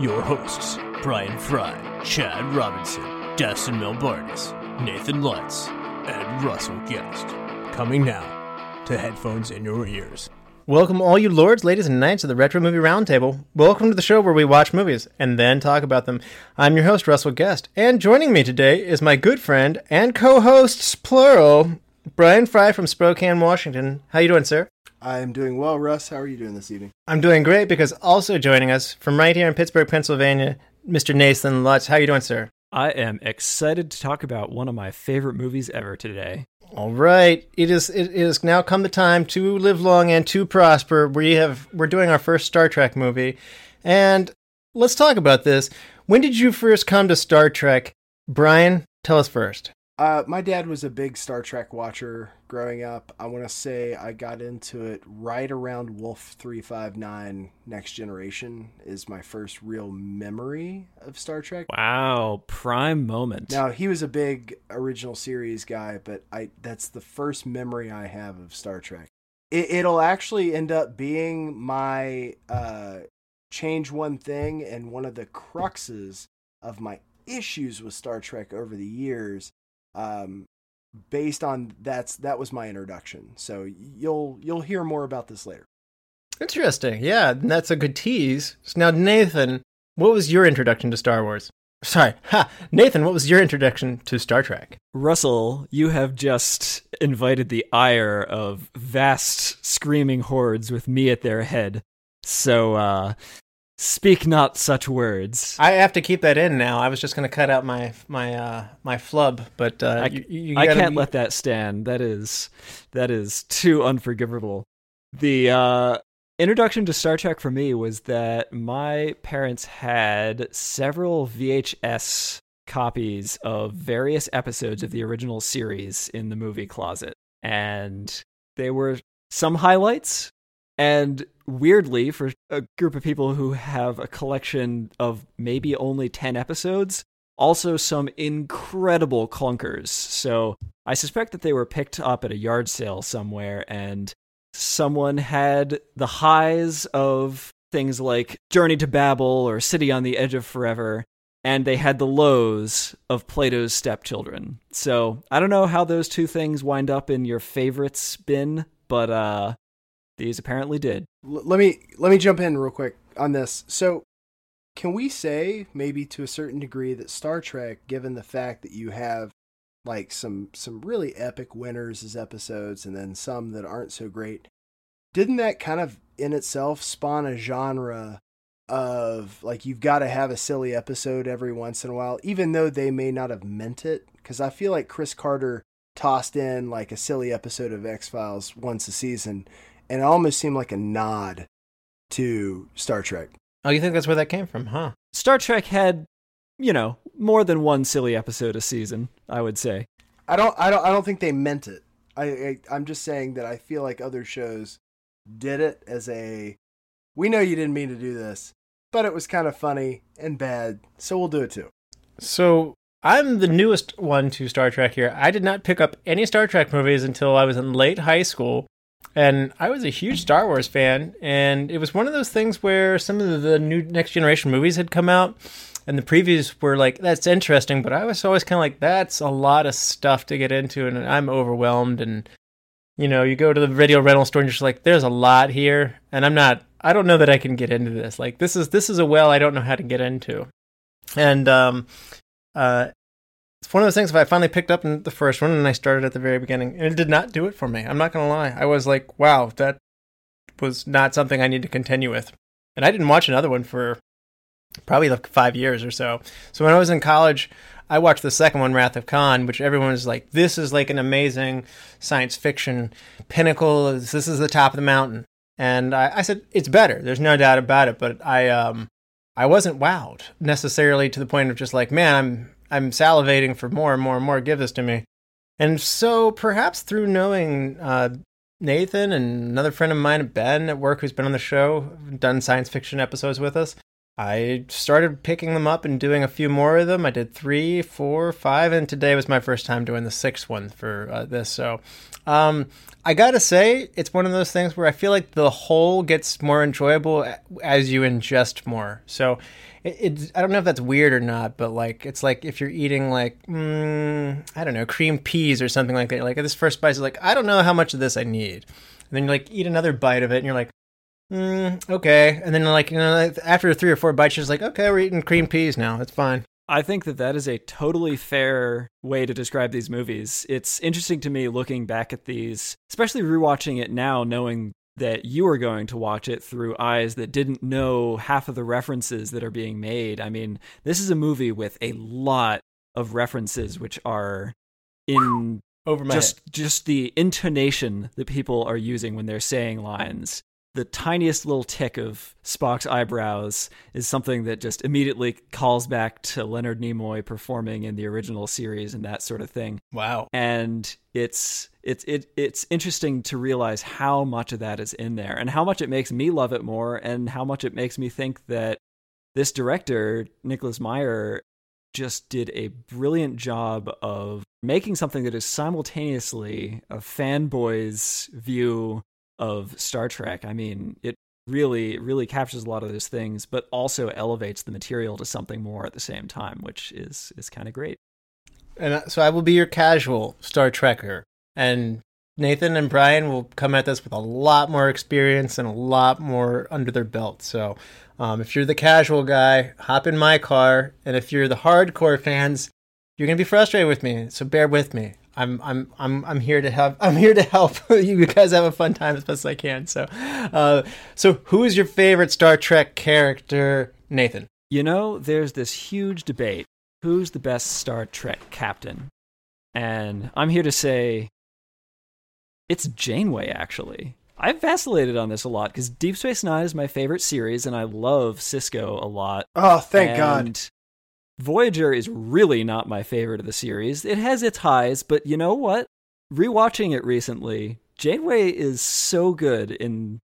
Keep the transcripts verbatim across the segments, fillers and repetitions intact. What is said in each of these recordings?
your hosts, Brian Fry, Chad Robinson, Dustin Melbartis, Nathan Lutz, and Russell Guest. Coming now to headphones in your ears. Welcome all you lords, ladies, and knights of the Retro Movie Roundtable. Welcome to the show where we watch movies and then talk about them. I'm your host, Russell Guest, and joining me today is my good friend and co-hosts, plural, Brian Fry from Spokane, Washington. How you doing, sir? I'm doing well, Russ. How are you doing this evening? I'm doing great, because also joining us from right here in Pittsburgh, Pennsylvania, Mister Nathan Lutz. How are you doing, sir? I am excited to talk about one of my favorite movies ever today. All right. It is it is now come the time to live long and to prosper. We have we're doing our first Star Trek movie. And let's talk about this. When did you first come to Star Trek? Brian, tell us first. Uh, my dad was a big Star Trek watcher growing up. I want to say I got into it right around Wolf three five nine Next Generation is my first real memory of Star Trek. Wow, prime moment. Now, he was a big original series guy, but I that's the first memory I have of Star Trek. It, it'll actually end up being my uh, change one thing and one of the cruxes of my issues with Star Trek over the years. Um, based on that's, that was my introduction. So you'll, you'll hear more about this later. Interesting. Yeah. That's a good tease. So now, Nathan, what was your introduction to Star Wars? Sorry. Ha, Nathan, what was your introduction to Star Trek? Russell, you have just invited the ire of vast screaming hordes with me at their head. So, uh, speak not such words. I have to keep that in now. I was just going to cut out my my uh, my flub, but uh, I, you, you gotta... I can't let that stand. That is that is too unforgivable. The uh, introduction to Star Trek for me was that my parents had several V H S copies of various episodes of the original series in the movie closet, and they were some highlights. And weirdly, for a group of people who have a collection of maybe only ten episodes, also some incredible clunkers. So I suspect that they were picked up at a yard sale somewhere, and someone had the highs of things like Journey to Babel or City on the Edge of Forever, and they had the lows of Plato's Stepchildren. So I don't know how those two things wind up in your favorites bin, but uh... these apparently did. Let me let me jump in real quick on this. So can we say maybe to a certain degree that Star Trek, given the fact that you have like some some really epic winners as episodes and then some that aren't so great, didn't that kind of in itself spawn a genre of like you've got to have a silly episode every once in a while, even though they may not have meant it? Because I feel like Chris Carter tossed in like a silly episode of X-Files once a season, and it almost seemed like a nod to Star Trek. Oh, you think that's where that came from, huh? Star Trek had, you know, more than one silly episode a season, I would say. I don't I don't I don't think they meant it. I, I I'm just saying that I feel like other shows did it as a, we know you didn't mean to do this, but it was kind of funny and bad, so we'll do it too. So I'm the newest one to Star Trek here. I did not pick up any Star Trek movies until I was in late high school. And I was a huge Star Wars fan, and it was one of those things where some of the new Next Generation movies had come out, and the previews were like, that's interesting, but I was always kind of like, that's a lot of stuff to get into, and I'm overwhelmed, and, you know, you go to the video rental store, and you're just like, there's a lot here, and I'm not, I don't know that I can get into this. Like, this is this is a well I don't know how to get into. And um, uh, it's one of those things if I finally picked up the first one and I started at the very beginning, and it did not do it for me. I'm not going to lie. I was like, wow, that was not something I need to continue with. And I didn't watch another one for probably like five years or so. So when I was in college, I watched the second one, Wrath of Khan, which everyone was like, this is like an amazing science fiction pinnacle. This is the top of the mountain. And I, I said, it's better. There's no doubt about it. But I um, I wasn't wowed necessarily to the point of just like, man, I'm I'm salivating for more and more and more. Give this to me. And so perhaps through knowing uh, Nathan and another friend of mine, Ben, at work, who's been on the show, done science fiction episodes with us, I started picking them up and doing a few more of them. I did three, four, five, and today was my first time doing the sixth one for uh, this. So um, I got to say, it's one of those things where I feel like the whole gets more enjoyable as you ingest more. So it, it's, I don't know if that's weird or not, but like it's like if you're eating like, mm, I don't know, creamed peas or something like that. You're like, this first bite is like, I don't know how much of this I need. And then you like eat another bite of it and you're like, Mm, okay. And then like, you know, after three or four bites, she's like, okay, we're eating creamed peas now. It's fine. I think that that is a totally fair way to describe these movies. It's interesting to me looking back at these, especially rewatching it now, knowing that you are going to watch it through eyes that didn't know half of the references that are being made. I mean, this is a movie with a lot of references, which are in over my just, head. Just the intonation that people are using when they're saying lines. The tiniest little tick of Spock's eyebrows is something that just immediately calls back to Leonard Nimoy performing in the original series and that sort of thing. Wow. And it's it's it it's interesting to realize how much of that is in there and how much it makes me love it more and how much it makes me think that this director, Nicholas Meyer, just did a brilliant job of making something that is simultaneously a fanboy's view of Star Trek. I mean, it really, really captures a lot of those things, but also elevates the material to something more at the same time, which is is kind of great. And so I will be your casual Star Trekker, and Nathan and Brian will come at this with a lot more experience and a lot more under their belt. So um, if you're the casual guy, hop in my car, and if you're the hardcore fans, you're gonna be frustrated with me. So bear with me. I'm I'm I'm I'm here to help. I'm here to help you guys have a fun time as best as I can. So, uh, so who is your favorite Star Trek character, Nathan? You know, there's this huge debate: who's the best Star Trek captain? And I'm here to say it's Janeway. Actually, I've vacillated on this a lot because Deep Space Nine is my favorite series, and I love Sisko a lot. Oh, thank and God. Voyager is really not my favorite of the series. It has its highs, but you know what? Rewatching it recently, Janeway is so good in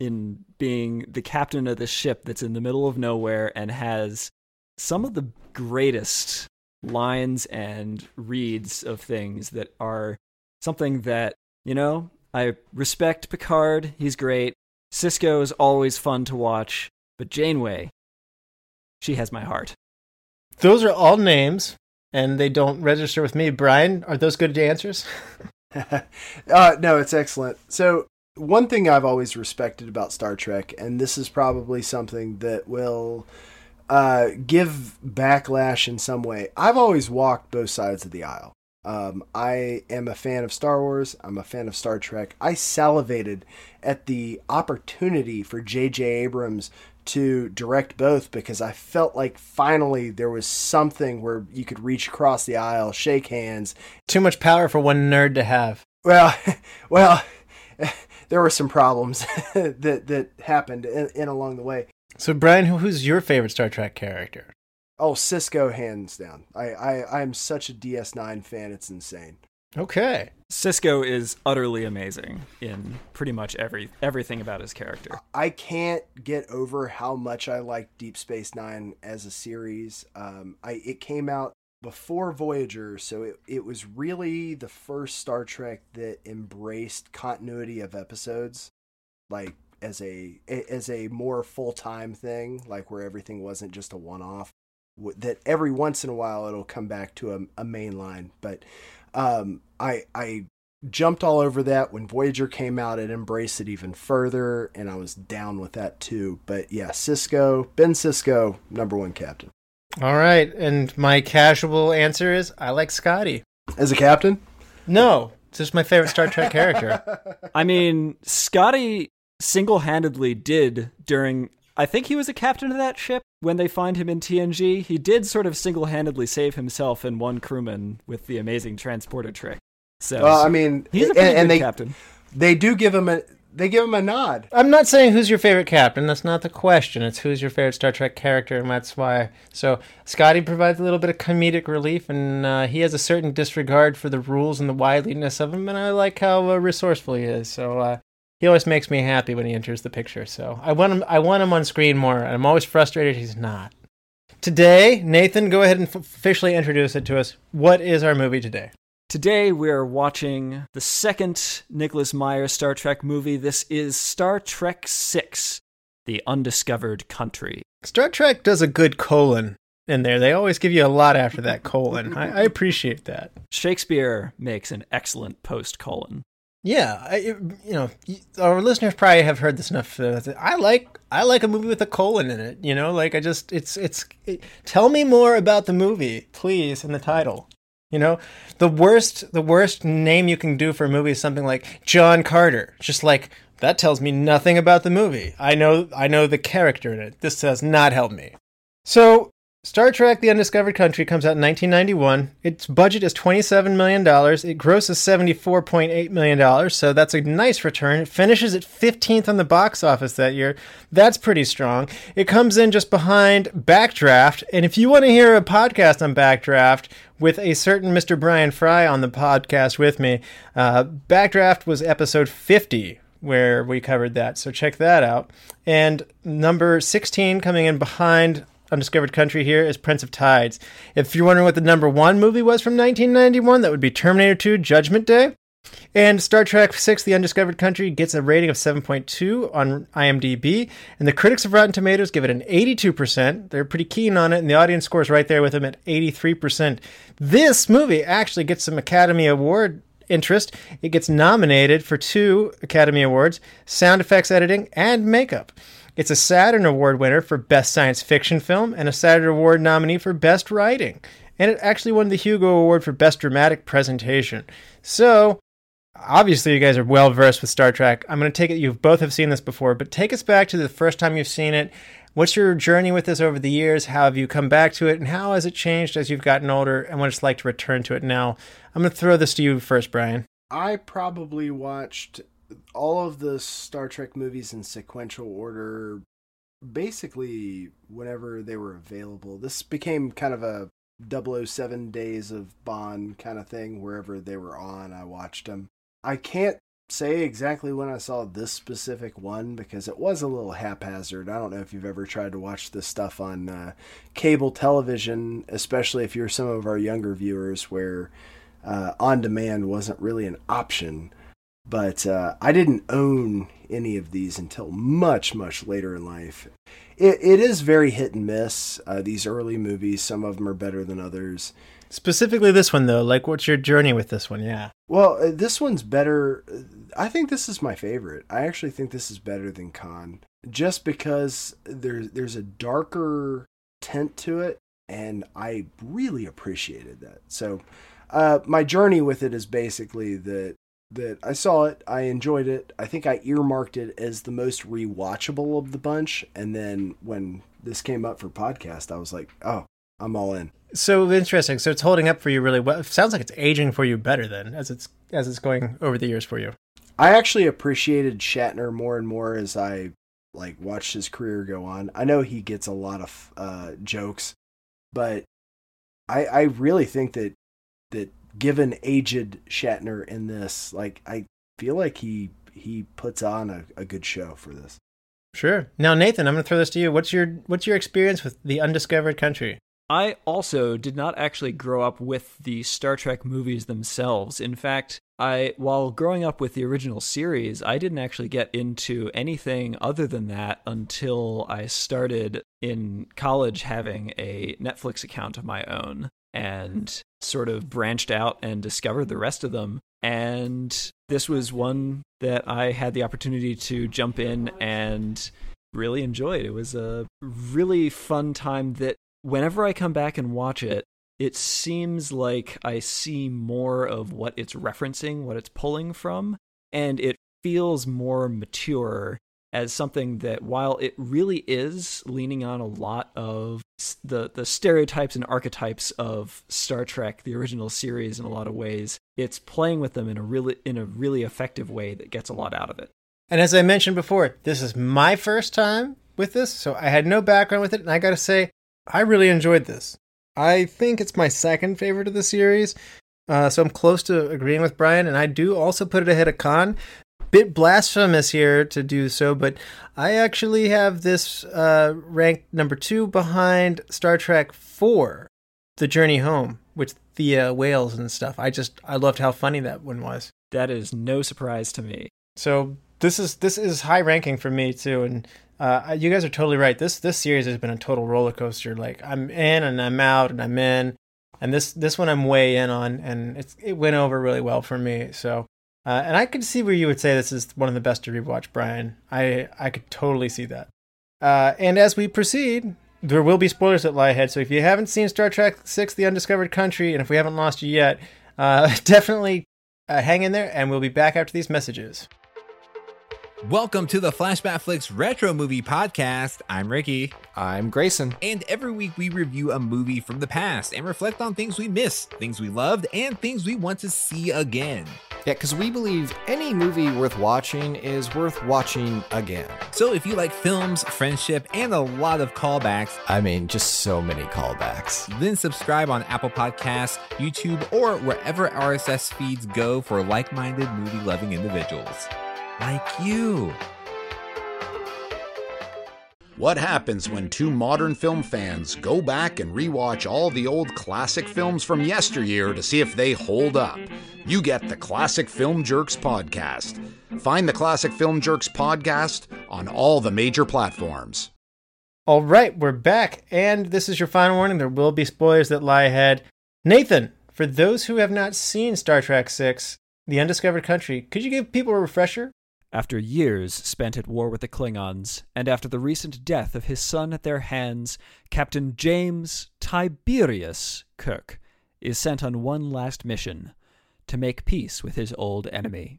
in being the captain of the ship that's in the middle of nowhere and has some of the greatest lines and reads of things that are something that, you know, I respect Picard. He's great. Sisko is always fun to watch, but Janeway, she has my heart. Those are all names, and they don't register with me. Brian, are those good answers? uh, no, it's excellent. So one thing I've always respected about Star Trek, and this is probably something that will uh, give backlash in some way. I've always walked both sides of the aisle. Um, I am a fan of Star Wars. I'm a fan of Star Trek. I salivated at the opportunity for J J. Abrams to direct both because I felt like finally there was something where you could reach across the aisle, shake hands. Too much power for one nerd to have. Well, well, there were some problems that that happened in, in along the way. So, Brian, who's your favorite Star Trek character? Oh, Sisko, hands down. I, I, I'm such a D S nine fan, it's insane. Okay. Sisko is utterly amazing in pretty much every everything about his character. I can't get over how much I like Deep Space Nine as a series. Um, I it came out before Voyager, so it, it was really the first Star Trek that embraced continuity of episodes, like as a as a more full-time thing, like where everything wasn't just a one-off. That every once in a while it'll come back to a, a main line, but. Um, I, I jumped all over that when Voyager came out. It embraced it even further, and I was down with that too. But yeah, Sisko, Ben Sisko, number one captain. All right, and my casual answer is I like Scotty as a captain. No, it's just my favorite Star Trek character. I mean, Scotty single-handedly did during. I think he was a captain of that ship when they find him in T N G. He did sort of single-handedly save himself and one crewman with the amazing transporter trick. So, well, I mean, he's a pretty and, and good they, captain. They do give him a They give him a nod. I'm not saying who's your favorite captain. That's not the question. It's who's your favorite Star Trek character, and that's why. So Scotty provides a little bit of comedic relief, and uh, he has a certain disregard for the rules and the wideliness of them, and I like how uh, resourceful he is. So uh, he always makes me happy when he enters the picture. So I want him. I want him on screen more, and I'm always frustrated he's not. Today, Nathan, go ahead and f- officially introduce it to us. What is our movie today? Today we are watching the second Nicholas Meyer Star Trek movie. This is Star Trek six, The Undiscovered Country. Star Trek does a good colon in there. They always give you a lot after that colon. I, I appreciate that. Shakespeare makes an excellent post-colon. Yeah, I, you know, our listeners probably have heard this enough. I like I like a movie with a colon in it, you know? Like, I just, it's, it's, it, tell me more about the movie, please, in the title. You know, the worst the worst name you can do for a movie is something like John Carter. Just like, that tells me nothing about the movie. I know I know the character in it. This does not help me. So, Star Trek The Undiscovered Country comes out in nineteen ninety-one. Its budget is twenty-seven million dollars. It grosses seventy-four point eight million dollars, so that's a nice return. It finishes at fifteenth on the box office that year. That's pretty strong. It comes in just behind Backdraft, and if you want to hear a podcast on Backdraft with a certain Mister Brian Fry on the podcast with me, uh, Backdraft was episode fifty, where we covered that, so check that out. And number sixteen coming in behind Undiscovered Country here is Prince of Tides. If you're wondering what the number one movie was from nineteen ninety-one, that would be Terminator two, Judgment Day. And Star Trek six, The Undiscovered Country gets a rating of seven point two on IMDb, and the critics of Rotten Tomatoes give it an eighty-two percent. They're pretty keen on it, and the audience score is right there with them at eighty-three percent. This movie actually gets some Academy Award interest. It gets nominated for two Academy Awards, sound effects editing, and makeup. It's a Saturn Award winner for Best Science Fiction Film and a Saturn Award nominee for Best Writing. And it actually won the Hugo Award for Best Dramatic Presentation. So, obviously you guys are well-versed with Star Trek. I'm going to take it you both have seen this before, but take us back to the first time you've seen it. What's your journey with this over the years? How have you come back to it? And how has it changed as you've gotten older and what it's like to return to it now? I'm going to throw this to you first, Brian. I probably watched all of the Star Trek movies in sequential order, basically whenever they were available. This became kind of a double oh seven Days of Bond kind of thing. Wherever they were on, I watched them. I can't say exactly when I saw this specific one because it was a little haphazard. I don't know if you've ever tried to watch this stuff on uh, cable television, especially if you're some of our younger viewers where uh, on-demand wasn't really an option. But uh, I didn't own any of these until much, much later in life. It, it is very hit and miss, uh, these early movies. Some of them are better than others. Specifically this one, though. Like, what's your journey with this one? Yeah. Well, uh, this one's better. I think this is my favorite. I actually think this is better than Khan. Just because there, there's a darker tint to it, and I really appreciated that. So uh, my journey with it is basically that that I saw it, I enjoyed it, I think I earmarked it as the most rewatchable of the bunch, and then when this came up for podcast, I was like, oh, I'm all in. So interesting, so it's holding up for you really well. It sounds like it's aging for you better then, as it's as it's going over the years for you. I actually appreciated Shatner more and more as I like watched his career go on. I know he gets a lot of uh, jokes, but I, I really think that that given aged Shatner in this, like, I feel like he he puts on a, a good show for this. Sure. Now, Nathan, I'm going to throw this to you. What's your what's your experience with The Undiscovered Country? I also did not actually grow up with the Star Trek movies themselves. In fact, I while growing up with the original series, I didn't actually get into anything other than that until I started in college having a Netflix account of my own and sort of branched out and discovered the rest of them. And this was one that I had the opportunity to jump in and really enjoyed. It was a really fun time that whenever I come back and watch it, it seems like I see more of what it's referencing, what it's pulling from, and it feels more mature as something that, while it really is leaning on a lot of the, the stereotypes and archetypes of Star Trek, the original series, in a lot of ways, it's playing with them in a really in a really effective way that gets a lot out of it. And as I mentioned before, this is my first time with this, so I had no background with it, and I gotta say, I really enjoyed this. I think it's my second favorite of the series, uh, so I'm close to agreeing with Brian, and I do also put it ahead of Khan. Bit blasphemous here to do so, but I actually have this uh, ranked number two behind Star Trek four, The Journey Home, with the uh, whales and stuff. I just, I loved how funny that one was. That is no surprise to me. So this is this is high ranking for me too, and uh, you guys are totally right. This this series has been a total roller coaster. Like I'm in and I'm out and I'm in, and this this one I'm way in on, and it's it went over really well for me. So, uh, and I could see where you would say this is one of the best to rewatch, Brian. I I could totally see that. Uh, and as we proceed, there will be spoilers that lie ahead. So if you haven't seen Star Trek six: The Undiscovered Country, and if we haven't lost you yet, uh, definitely uh, hang in there, and we'll be back after these messages. Welcome to the Flashback Flicks Retro Movie Podcast. I'm Ricky. I'm Grayson. And every week we review a movie from the past and reflect on things we missed, things we loved, and things we want to see again. Yeah, because we believe any movie worth watching is worth watching again. So if you like films, friendship, and a lot of callbacks, I mean, just so many callbacks, then subscribe on Apple Podcasts, YouTube, or wherever R S S feeds go for like-minded movie-loving individuals. Like you. What happens when two modern film fans go back and rewatch all the old classic films from yesteryear to see if they hold up? You get the Classic Film Jerks Podcast. Find the Classic Film Jerks Podcast on all the major platforms. All right, we're back, and this is your final warning. There will be spoilers that lie ahead. Nathan, for those who have not seen Star Trek six, The Undiscovered Country, could you give people a refresher? After years spent at war with the Klingons, and after the recent death of his son at their hands, Captain James Tiberius Kirk is sent on one last mission to make peace with his old enemy.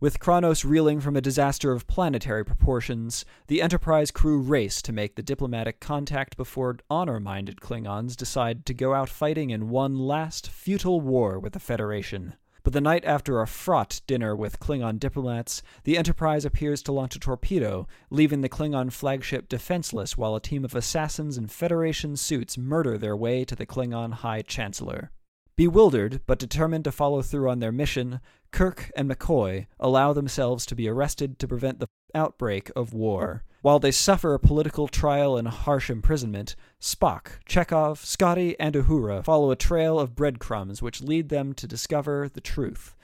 With Kronos reeling from a disaster of planetary proportions, the Enterprise crew race to make the diplomatic contact before honor-minded Klingons decide to go out fighting in one last futile war with the Federation. But the night after a fraught dinner with Klingon diplomats, the Enterprise appears to launch a torpedo, leaving the Klingon flagship defenseless while a team of assassins in Federation suits murder their way to the Klingon High Chancellor. Bewildered, but determined to follow through on their mission, Kirk and McCoy allow themselves to be arrested to prevent the outbreak of war. While they suffer a political trial and harsh imprisonment, Spock, Chekhov, Scotty, and Uhura follow a trail of breadcrumbs which lead them to discover the truth.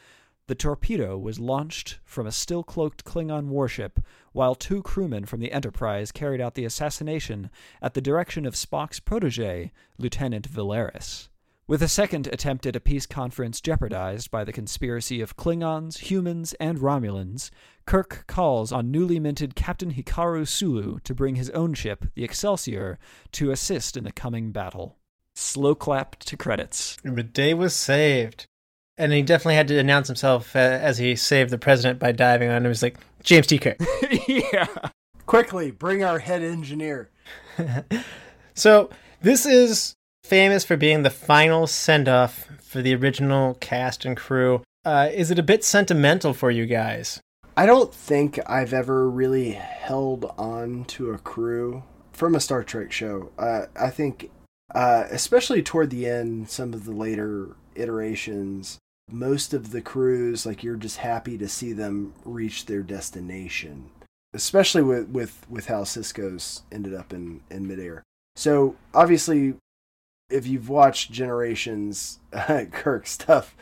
The torpedo was launched from a still-cloaked Klingon warship, while two crewmen from the Enterprise carried out the assassination at the direction of Spock's protege, Lieutenant Valeris. With a second attempt at a peace conference jeopardized by the conspiracy of Klingons, humans, and Romulans, Kirk calls on newly minted Captain Hikaru Sulu to bring his own ship, the Excelsior, to assist in the coming battle. Slow clap to credits. The day was saved. And he definitely had to announce himself as he saved the president by diving on him. He was like, James T. Kirk. Yeah. Quickly, bring our head engineer. So, this is famous for being the final send-off for the original cast and crew. Uh, is it a bit sentimental for you guys? I don't think I've ever really held on to a crew from a Star Trek show. Uh, I think, uh, especially toward the end, some of the later iterations, most of the crews, like, you're just happy to see them reach their destination, especially with, with, with how Sisko's ended up in, in midair. So, obviously, if you've watched Generations, uh, Kirk stuff,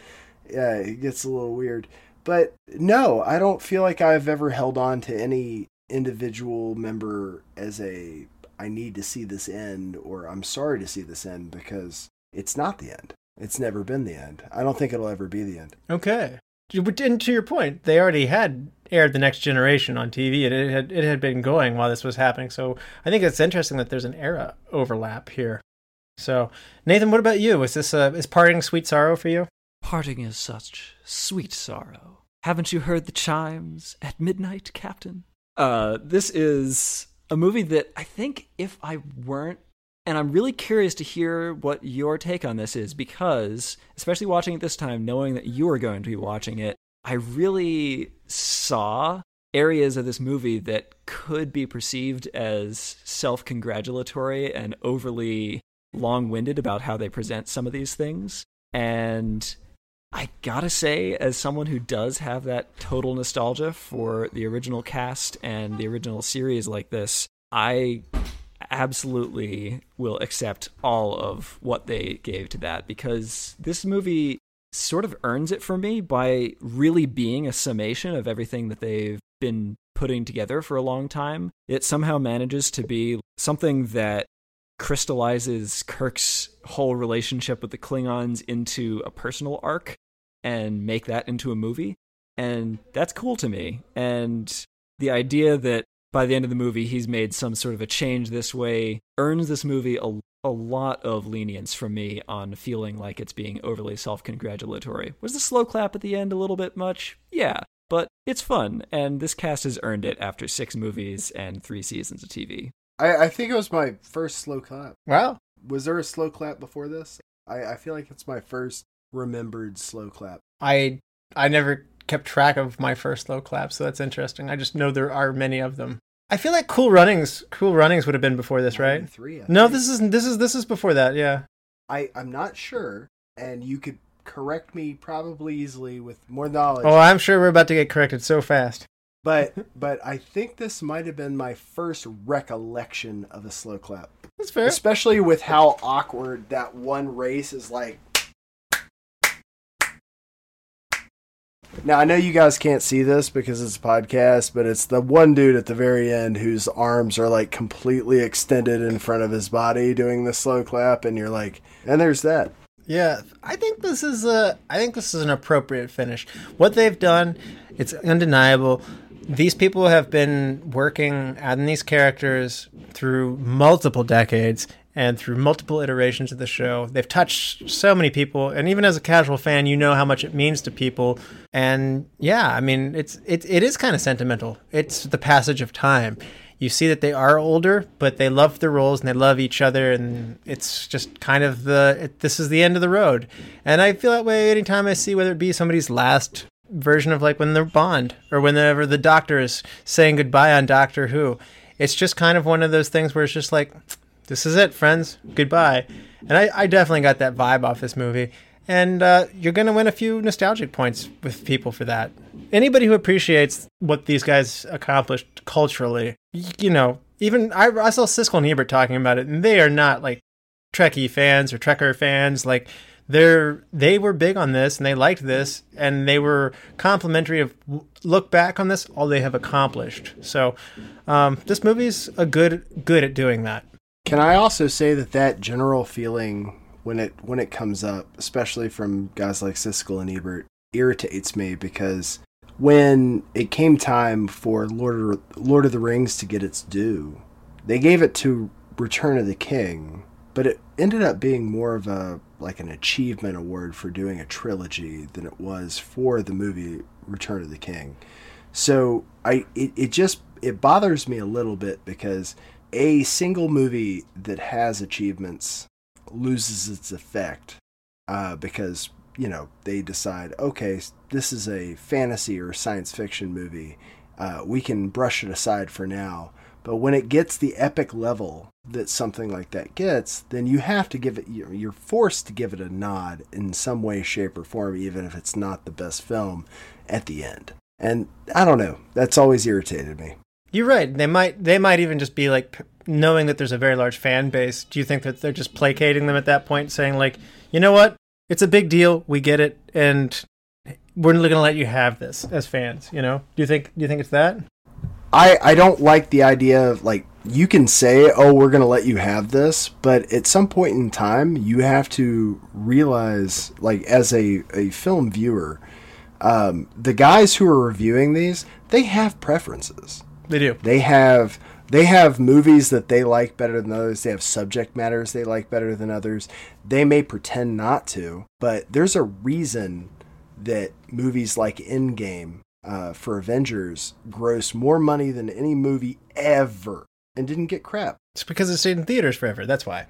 yeah, it gets a little weird. But no, I don't feel like I've ever held on to any individual member as a, I need to see this end, or I'm sorry to see this end, because it's not the end. It's never been the end. I don't think it'll ever be the end. Okay. And to your point, they already had aired The Next Generation on T V, and it had, it had been going while this was happening. So I think it's interesting that there's an era overlap here. So, Nathan, what about you? Is this uh, is parting sweet sorrow for you? Parting is such sweet sorrow. Haven't you heard the chimes at midnight, Captain? Uh, this is a movie that I think if I weren't, and I'm really curious to hear what your take on this is, because, especially watching it this time, knowing that you are going to be watching it, I really saw areas of this movie that could be perceived as self-congratulatory and overly long-winded about how they present some of these things. And I gotta say, as someone who does have that total nostalgia for the original cast and the original series like this, I absolutely will accept all of what they gave to that, because this movie sort of earns it for me by really being a summation of everything that they've been putting together for a long time. It somehow manages to be something that crystallizes Kirk's whole relationship with the Klingons into a personal arc and make that into a movie. And that's cool to me. And the idea that by the end of the movie, he's made some sort of a change this way earns this movie a, a lot of lenience from me on feeling like it's being overly self-congratulatory. Was the slow clap at the end a little bit much? Yeah, but it's fun. And this cast has earned it after six movies and three seasons of T V. I, I think it was my first slow clap. Wow. Was there a slow clap before this? I, I feel like it's my first remembered slow clap. I I never kept track of my first slow clap, so that's interesting. I just know there are many of them. I feel like Cool Runnings, Cool Runnings would have been before this, right? Three. No, this is this is this is before that. Yeah. I I'm not sure, and you could correct me probably easily with more knowledge. Oh, I'm sure we're about to get corrected so fast. But but I think this might have been my first recollection of a slow clap. That's fair. Especially with how awkward that one race is like. Now, I know you guys can't see this because it's a podcast, but it's the one dude at the very end whose arms are like completely extended in front of his body doing the slow clap. And you're like, and there's that. Yeah, I think this is a I think this is an appropriate finish. What they've done, it's undeniable. These people have been working on these characters through multiple decades and through multiple iterations of the show. They've touched so many people, and even as a casual fan, you know how much it means to people. And yeah, I mean, it's it it is kind of sentimental. It's the passage of time. You see that they are older, but they love their roles and they love each other, and it's just kind of the it, this is the end of the road. And I feel that way anytime I see, whether it be somebody's last version of like when they're Bond or whenever the Doctor is saying goodbye on Doctor Who. It's just kind of one of those things where it's just like, this is it, friends, goodbye. And I, I definitely got that vibe off this movie. And uh, you're going to win a few nostalgic points with people for that. Anybody who appreciates what these guys accomplished culturally, you know, even I, I saw Siskel and Ebert talking about it, and they are not like Trekkie fans or Trekker fans. Like they're they were big on this and they liked this, and they were complimentary of look back on this, all they have accomplished. So um, this movie's a good good at doing that. Can I also say that that general feeling when it when it comes up, especially from guys like Siskel and Ebert, irritates me, because when it came time for Lord of, Lord of the Rings to get its due, they gave it to Return of the King, but it ended up being more of a like an achievement award for doing a trilogy than it was for the movie Return of the King. So I it, it just it bothers me a little bit, because a single movie that has achievements loses its effect uh, because, you know, they decide, okay, this is a fantasy or science fiction movie. Uh, we can brush it aside for now. But when it gets the epic level that something like that gets, then you have to give it, you're forced to give it a nod in some way, shape, or form, even if it's not the best film at the end. And I don't know, that's always irritated me. You're right. They might they might even just be like, knowing that there's a very large fan base, do you think that they're just placating them at that point, saying like, you know what, it's a big deal, we get it, and we're not going to let you have this as fans, you know? Do you think do you think it's that? I, I don't like the idea of, like, you can say, oh, we're going to let you have this, but at some point in time, you have to realize, like, as a, a film viewer, um, the guys who are reviewing these, they have preferences. They do. They have they have movies that they like better than others. They have subject matters they like better than others. They may pretend not to, but there's a reason that movies like Endgame uh, for Avengers gross more money than any movie ever and didn't get crap. It's because it stayed in theaters forever. That's why.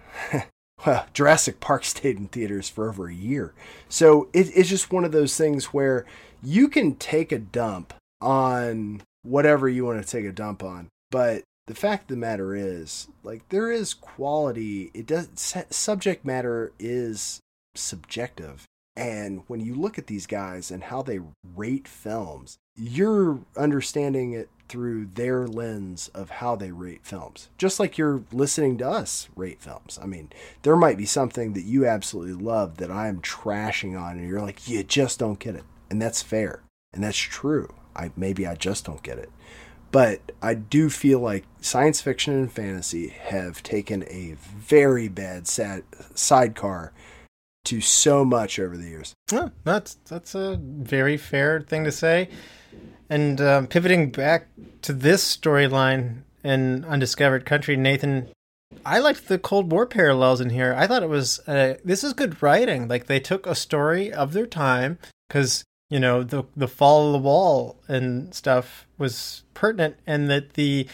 Well, Jurassic Park stayed in theaters for over a year. So it, it's just one of those things where you can take a dump on whatever you want to take a dump on. But the fact of the matter is, like, there is quality. It does. Subject matter is subjective. And when you look at these guys and how they rate films, you're understanding it through their lens of how they rate films. Just like you're listening to us rate films. I mean, there might be something that you absolutely love that I'm trashing on, and you're like, you just don't get it. And that's fair. And that's true. I maybe I just don't get it. But I do feel like science fiction and fantasy have taken a very bad sad, sidecar to so much over the years. Oh, that's that's a very fair thing to say. And um, pivoting back to this storyline in Undiscovered Country, Nathan, I liked the Cold War parallels in here. I thought it was, uh, this is good writing. Like, they took a story of their time, because, you know, the the fall of the wall and stuff was pertinent, and that the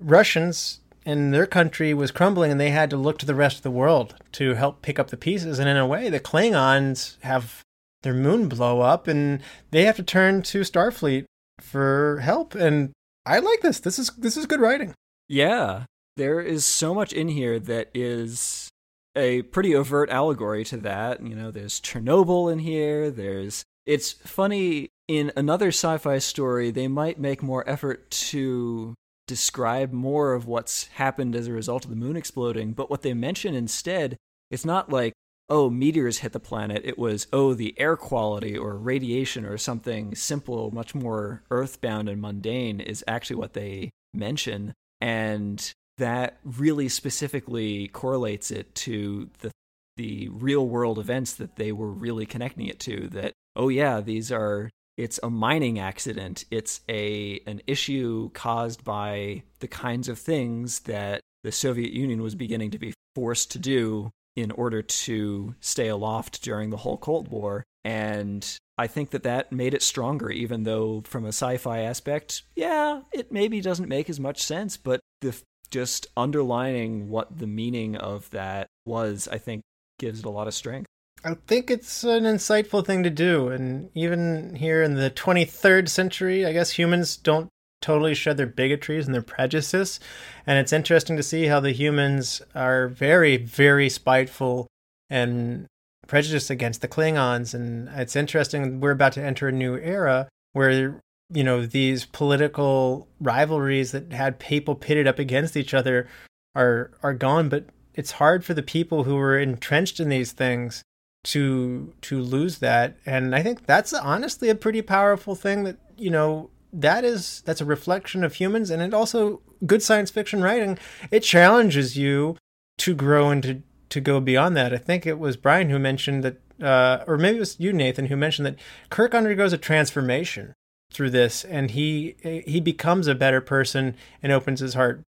Russians and their country was crumbling, and they had to look to the rest of the world to help pick up the pieces. And in a way, the Klingons have their moon blow up, and they have to turn to Starfleet for help. And I like this. This is this is good writing. Yeah, there is so much in here that is a pretty overt allegory to that. You know, there's Chernobyl in here. There's it's funny, in another sci-fi story, they might make more effort to describe more of what's happened as a result of the moon exploding, but what they mention instead, it's not like, oh, meteors hit the planet. It was, oh, the air quality or radiation or something simple, much more earthbound and mundane is actually what they mention. And that really specifically correlates it to the the real world events that they were really connecting it to, that, oh yeah, these are, it's a mining accident. It's a an issue caused by the kinds of things that the Soviet Union was beginning to be forced to do in order to stay aloft during the whole Cold War. And I think that that made it stronger, even though from a sci-fi aspect, yeah, it maybe doesn't make as much sense, but the just underlining what the meaning of that was, I think, gives it a lot of strength. I think it's an insightful thing to do. And even here in the twenty-third century, I guess humans don't totally shed their bigotries and their prejudices. And it's interesting to see how the humans are very, very spiteful and prejudiced against the Klingons. And it's interesting, we're about to enter a new era where, you know, these political rivalries that had people pitted up against each other are are gone. But it's hard for the people who were entrenched in these things to to lose that. And I think that's honestly a pretty powerful thing that, you know, that is, that's a reflection of humans. And it also, good science fiction writing, it challenges you to grow and to, to go beyond that. I think it was Brian who mentioned that, uh, or maybe it was you, Nathan, who mentioned that Kirk undergoes a transformation through this, and he he becomes a better person and opens his heart.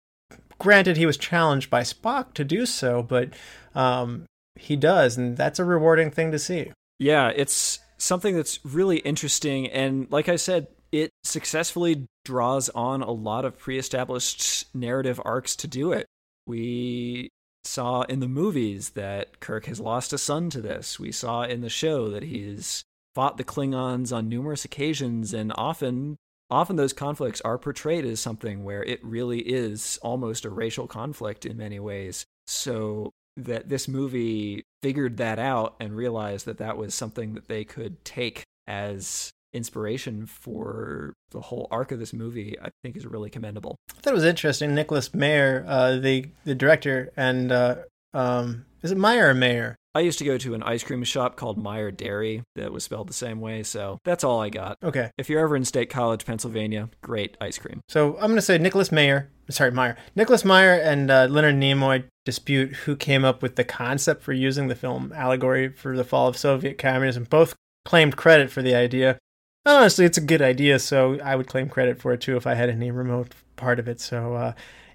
Granted, he was challenged by Spock to do so, but um, he does, and that's a rewarding thing to see. Yeah, it's something that's really interesting, and like I said, it successfully draws on a lot of pre-established narrative arcs to do it. We saw in the movies that Kirk has lost a son to this. We saw in the show that he's fought the Klingons on numerous occasions, and often often those conflicts are portrayed as something where it really is almost a racial conflict in many ways. So that this movie figured that out and realized that that was something that they could take as inspiration for the whole arc of this movie, I think is really commendable. I thought it was interesting. Nicholas Meyer, uh, the the director, and uh, um, is it Meyer or Mayer? I used to go to an ice cream shop called Meyer Dairy that was spelled the same way, so that's all I got. Okay. If you're ever in State College, Pennsylvania, great ice cream. So I'm going to say Nicholas Meyer, sorry, Meyer. Nicholas Meyer and uh, Leonard Nimoy dispute who came up with the concept for using the film allegory for the fall of Soviet communism. Both claimed credit for the idea. Honestly, it's a good idea, so I would claim credit for it too if I had any remote part of it, so... Uh,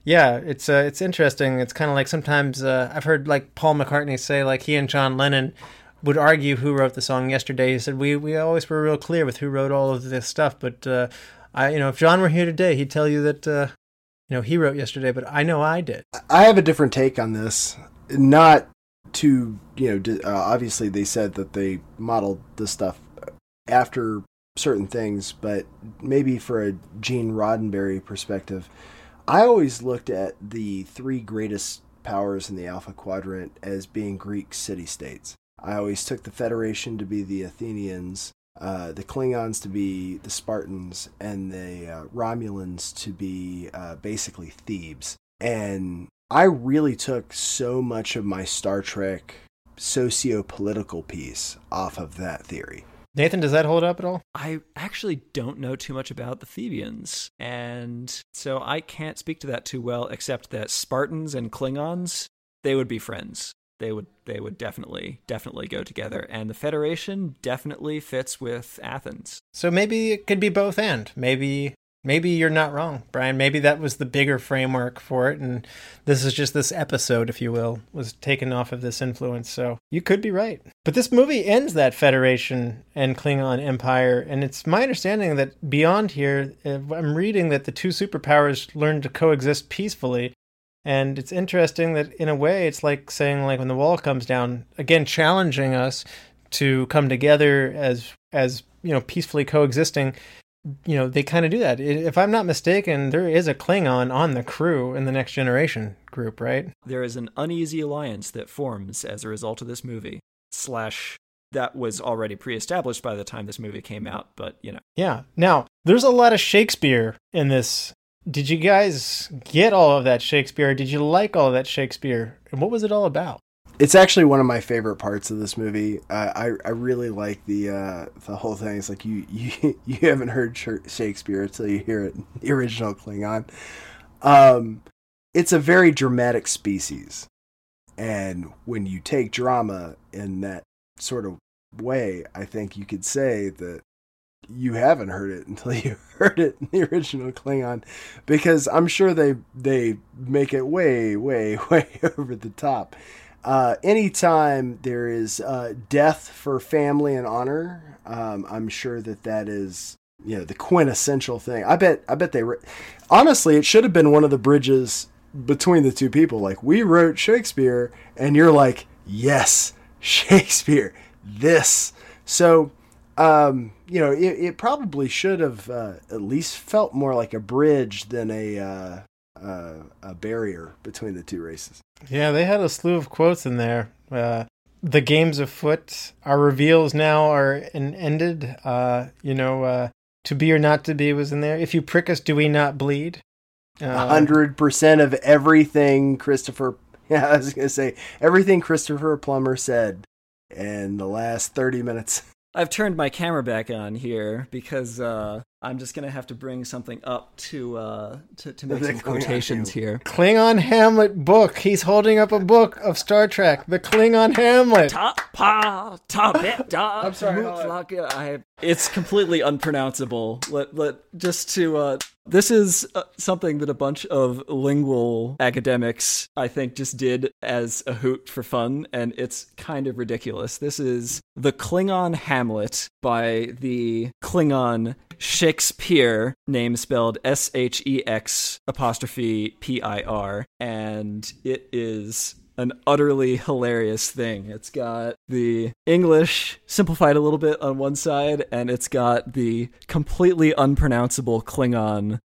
Yeah, it's uh, it's interesting. It's kind of like sometimes uh, I've heard like Paul McCartney say, like, he and John Lennon would argue who wrote the song Yesterday. He said, we we always were real clear with who wrote all of this stuff. But, uh, I you know, if John were here today, he'd tell you that, uh, you know, he wrote Yesterday, but I know I did. I have a different take on this. Not to, you know, uh, obviously they said that they modeled this stuff after certain things, but maybe for a Gene Roddenberry perspective, I always looked at the three greatest powers in the Alpha Quadrant as being Greek city-states. I always took the Federation to be the Athenians, uh, the Klingons to be the Spartans, and the uh, Romulans to be uh, basically Thebes. And I really took so much of my Star Trek socio-political piece off of that theory. Nathan, does that hold up at all? I actually don't know too much about the Thebians, and so I can't speak to that too well, except that Spartans and Klingons, they would be friends. They would they would definitely, definitely go together. And the Federation definitely fits with Athens. So maybe it could be both and. Maybe maybe you're not wrong, Brian. Maybe that was the bigger framework for it, and this is just this episode, if you will, was taken off of this influence. So you could be right. But this movie ends that Federation and Klingon Empire, and it's my understanding that beyond here, I'm reading that the two superpowers learn to coexist peacefully. And it's interesting that, in a way, it's like saying, like, when the wall comes down, again, challenging us to come together as, as you know, peacefully coexisting. You know, they kind of do that. If I'm not mistaken, there is a Klingon on the crew in the Next Generation group, right? There is an uneasy alliance that forms as a result of this movie, slash... that was already pre-established by the time this movie came out, but, you know. Yeah. Now, there's a lot of Shakespeare in this. Did you guys get all of that Shakespeare? Did you like all of that Shakespeare? And what was it all about? It's actually one of my favorite parts of this movie. Uh, I I really like the uh, the whole thing. It's like you you, you haven't heard Shakespeare until you hear it in the original Klingon. Um, it's a very dramatic species. And when you take drama in that sort of way, I think you could say that you haven't heard it until you heard it in the original Klingon, because I'm sure they they make it way, way, way over the top. Uh, anytime there is uh, death for family and honor, um, I'm sure that that is, you know, the quintessential thing. I bet I bet they re- honestly, it should have been one of the bridges between the two people. Like, we wrote Shakespeare, and you're like, yes, Shakespeare, this. So, um, you know, it, it probably should have uh, at least felt more like a bridge than a uh, uh, a barrier between the two races. Yeah, they had a slew of quotes in there. Uh, the games afoot, our reveals now are in- ended. Uh, you know, uh, to be or not to be was in there. If you prick us, do we not bleed? A hundred percent of everything Christopher Yeah, I was going to say, everything Christopher Plummer said in the last thirty minutes. I've turned my camera back on here because uh, I'm just going to have to bring something up to uh, to, to make the some Klingon quotations Hamlet. Here. Klingon Hamlet book. He's holding up a book of Star Trek, the Klingon Hamlet. Ta pa ta bet da. I'm sorry. I, it's completely unpronounceable. Let let just to. Uh, This is uh, something that a bunch of lingual academics, I think, just did as a hoot for fun, and it's kind of ridiculous. This is The Klingon Hamlet by the Klingon Shakespeare, name spelled S H E X apostrophe P I R, and it is an utterly hilarious thing. It's got the English simplified a little bit on one side, and it's got the completely unpronounceable Klingon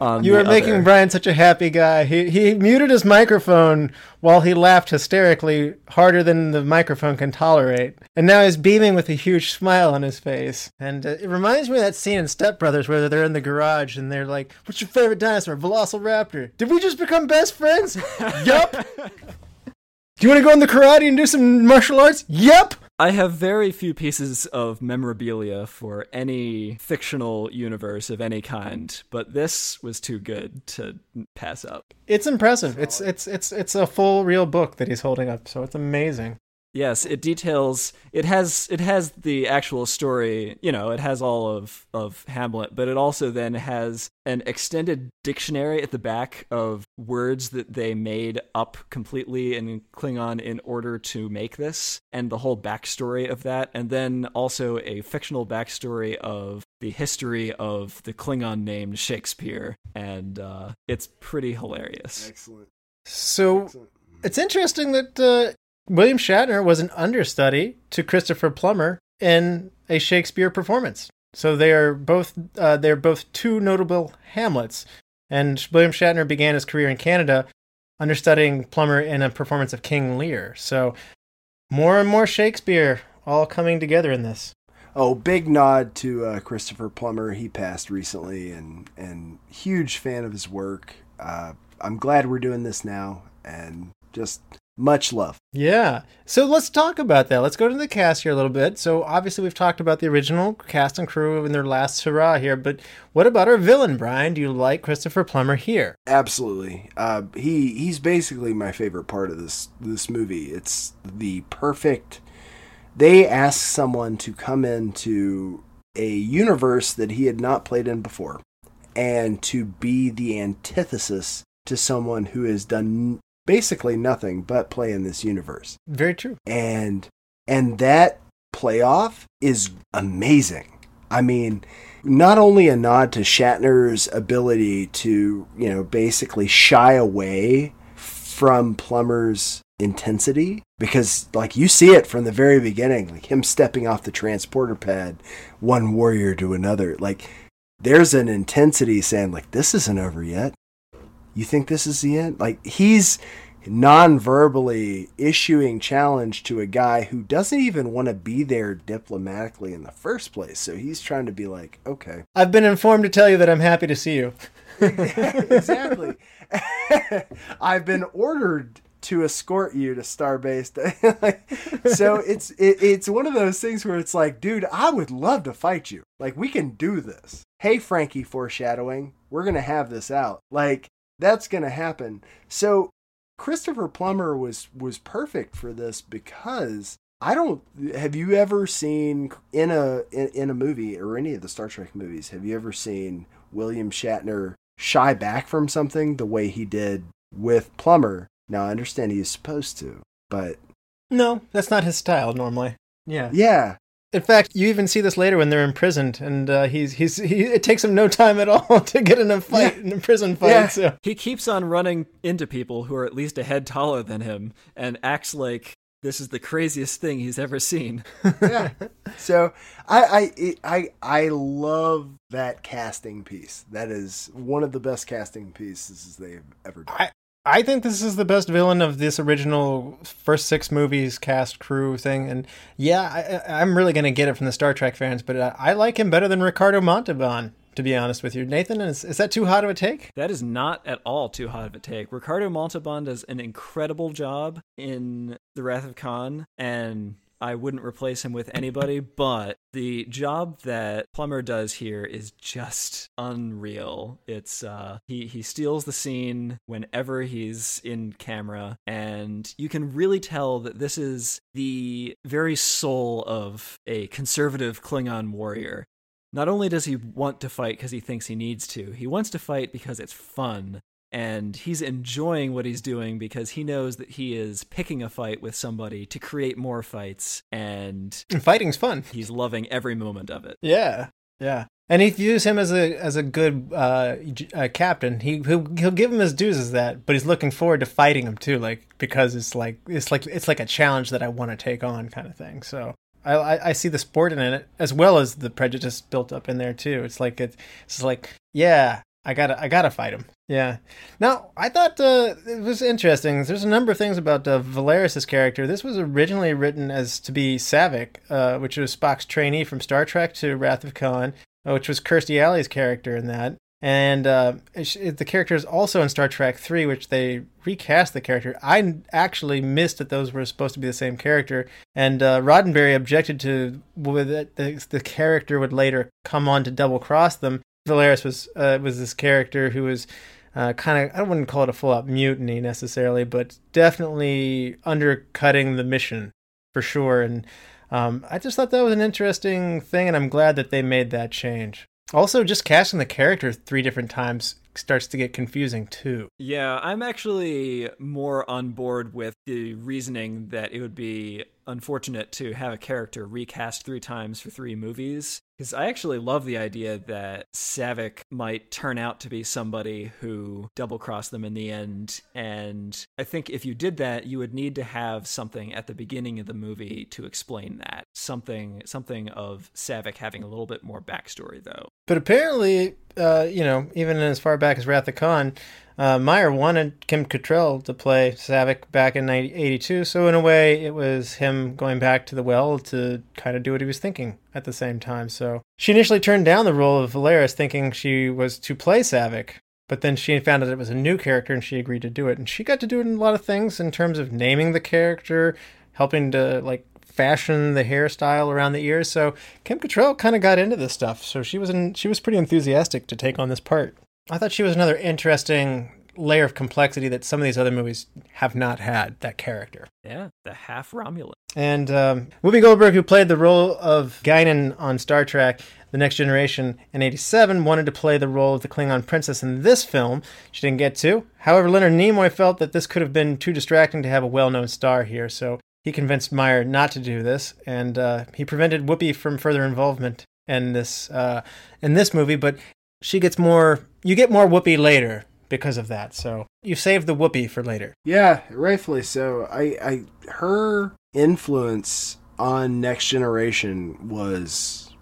on you the are other. Making Brian such a happy guy. He he muted his microphone while he laughed hysterically, harder than the microphone can tolerate. And now he's beaming with a huge smile on his face. And uh, it reminds me of that scene in Step Brothers where they're in the garage and they're like, "What's your favorite dinosaur?" "Velociraptor." "Did we just become best friends?" "Yup." "Do you want to go in the karate and do some martial arts?" "Yep." I have very few pieces of memorabilia for any fictional universe of any kind, but this was too good to pass up. It's impressive. It's it's it's it's a full real book that he's holding up, so it's amazing. Yes, it details it has it has the actual story, you know, it has all of, of Hamlet, but it also then has an extended dictionary at the back of words that they made up completely in Klingon in order to make this, and the whole backstory of that, and then also a fictional backstory of the history of the Klingon named Shakespeare, and uh, it's pretty hilarious. Excellent. So Excellent. It's interesting that uh, William Shatner was an understudy to Christopher Plummer in a Shakespeare performance. So they are both uh, they're both two notable Hamlets. And William Shatner began his career in Canada, understudying Plummer in a performance of King Lear. So more and more Shakespeare all coming together in this. Oh, big nod to uh, Christopher Plummer. He passed recently, and and huge fan of his work. Uh, I'm glad we're doing this now, and just much love. Yeah. So let's talk about that. Let's go to the cast here a little bit. So obviously we've talked about the original cast and crew in their last hurrah here, but what about our villain, Brian? Do you like Christopher Plummer here? Absolutely. Uh, he he's basically my favorite part of this this movie. It's the perfect. They asked someone to come into a universe that he had not played in before and to be the antithesis to someone who has done basically nothing but play in this universe. Very true. And and that playoff is amazing. I mean, not only a nod to Shatner's ability to, you know, basically shy away from Plummer's intensity, because like you see it from the very beginning, like him stepping off the transporter pad, one warrior to another, like there's an intensity saying like, this isn't over yet. You think this is the end? Like he's non-verbally issuing challenge to a guy who doesn't even want to be there diplomatically in the first place. So he's trying to be like, okay, I've been informed to tell you that I'm happy to see you. Exactly. I've been ordered to escort you to Starbase. So it's it, it's one of those things where it's like, dude, I would love to fight you. Like, we can do this. Hey, Frankie, foreshadowing, we're going to have this out. Like, that's going to happen. So Christopher Plummer was was perfect for this, because I don't, have you ever seen in a in, in a movie or any of the Star Trek movies, have you ever seen William Shatner shy back from something the way he did with Plummer? Now, I understand he is supposed to, but... No, that's not his style normally. Yeah. Yeah. In fact, you even see this later when they're imprisoned, and uh, he's he's he, it takes him no time at all to get in a fight, yeah. in a prison fight. Yeah. So. He keeps on running into people who are at least a head taller than him and acts like this is the craziest thing he's ever seen. Yeah. So I, I, I, I love that casting piece. That is one of the best casting pieces they've ever done. I, I think this is the best villain of this original first six movies cast crew thing. And yeah, I, I'm really going to get it from the Star Trek fans, but I, I like him better than Ricardo Montalban, to be honest with you. Nathan, is, is that too hot of a take? That is not at all too hot of a take. Ricardo Montalban does an incredible job in The Wrath of Khan, and I wouldn't replace him with anybody, but the job that Plummer does here is just unreal. It's uh, he he steals the scene whenever he's in camera, and you can really tell that this is the very soul of a conservative Klingon warrior. Not only does he want to fight because he thinks he needs to, he wants to fight because it's fun. And he's enjoying what he's doing because he knows that he is picking a fight with somebody to create more fights. And fighting's fun. He's loving every moment of it. Yeah, yeah. And he views him as a as a good uh, uh, captain. He he'll, he'll give him his dues as that, but he's looking forward to fighting him too, like because it's like it's like it's like a challenge that I want to take on kind of thing. So. I, I see the sport in it as well as the prejudice built up in there too. It's like it, it's like yeah, I gotta I gotta fight him. Yeah. Now I thought uh, it was interesting. There's a number of things about uh, Valeris's character. This was originally written as to be Saavik, uh, which was Spock's trainee from Star Trek to Wrath of Khan, which was Kirstie Alley's character in that. And uh, the character is also in Star Trek three, which they recast the character. I actually missed that those were supposed to be the same character. And uh, Roddenberry objected to with it, the, the character would later come on to double-cross them. Valeris was uh, was this character who was uh, kind of, I wouldn't call it a full-out mutiny necessarily, but definitely undercutting the mission for sure. And um, I just thought that was an interesting thing, and I'm glad that they made that change. Also, just casting the character three different times starts to get confusing too. Yeah, I'm actually more on board with the reasoning that it would be unfortunate to have a character recast three times for three movies, because I actually love the idea that Savick might turn out to be somebody who double-crossed them in the end, and I think if you did that, you would need to have something at the beginning of the movie to explain that. Something something of Savick having a little bit more backstory, though. But apparently, uh, you know, even as far back as Wrath of Khan, uh, Meyer wanted Kim Cattrall to play Savick back in eighty-two, so in a way, it was him going back to the well to kind of do what he was thinking at the same time. So she initially turned down the role of Valeris, thinking she was to play Savick, but then she found out it was a new character, and she agreed to do it. And she got to do it in a lot of things in terms of naming the character, helping to, like, fashion the hairstyle around the ears. So Kim Cattrall kind of got into this stuff. So she was in, she was pretty enthusiastic to take on this part. I thought she was another interesting layer of complexity that some of these other movies have not had, that character. Yeah, the half Romulan. And um, Whoopi Goldberg, who played the role of Guinan on Star Trek The Next Generation in eighty-seven, wanted to play the role of the Klingon princess in this film. She didn't get to. However, Leonard Nimoy felt that this could have been too distracting to have a well-known star here. So he convinced Meyer not to do this, and uh, he prevented Whoopi from further involvement in this uh, in this movie. But she gets more, you get more Whoopi later because of that. So you saved the Whoopi for later. Yeah, rightfully so. I, I her influence on Next Generation was,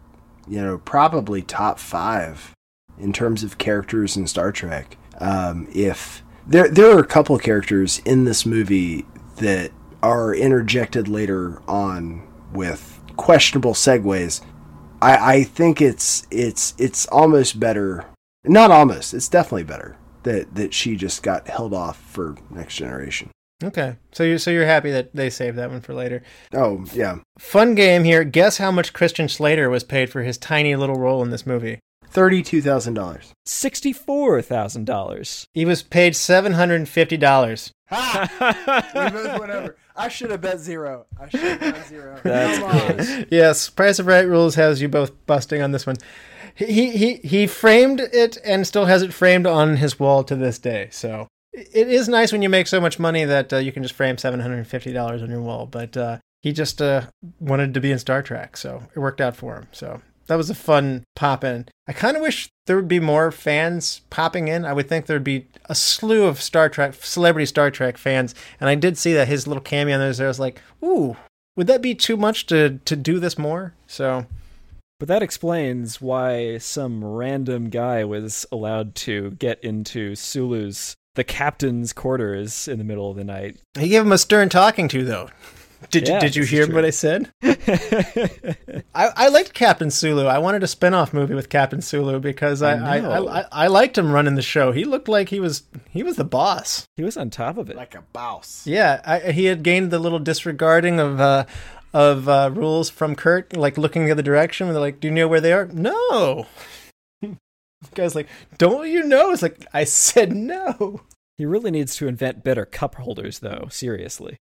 you know, probably top five in terms of characters in Star Trek. Um, if there there are a couple of characters in this movie that are interjected later on with questionable segues. I, I think it's it's it's almost better, not almost, it's definitely better that, that she just got held off for Next Generation. Okay, so you so you're happy that they saved that one for later. Oh yeah, fun game here. Guess how much Christian Slater was paid for his tiny little role in this movie. thirty-two thousand dollars. sixty-four thousand dollars. He was paid seven hundred fifty dollars. Ha! We both went over. I should have bet zero. I should have bet zero. That's close. Yes, Price of Right Rules has you both busting on this one. He he he framed it and still has it framed on his wall to this day. So it is nice when you make so much money that uh, you can just frame seven hundred fifty dollars on your wall. But uh, he just uh, wanted to be in Star Trek, so it worked out for him. So that was a fun pop-in. I kind of wish there would be more fans popping in. I would think there'd be a slew of Star Trek, celebrity Star Trek fans. And I did see that his little cameo there was, there was like, ooh, would that be too much to, to do this more? So, but that explains why some random guy was allowed to get into Sulu's, the captain's quarters in the middle of the night. He gave him a stern talking to, though. Did, yeah, you, did you hear what I said? I, I liked Captain Sulu. I wanted a spinoff movie with Captain Sulu because I I, I, I I liked him running the show. He looked like he was he was the boss. He was on top of it, like a boss. Yeah, I, he had gained the little disregarding of uh, of uh, rules from Kurt, like looking the other direction. When they're like, "Do you know where they are?" No. The guy's like, "Don't you know?" It's like, I said no. He really needs to invent better cup holders, though. Seriously.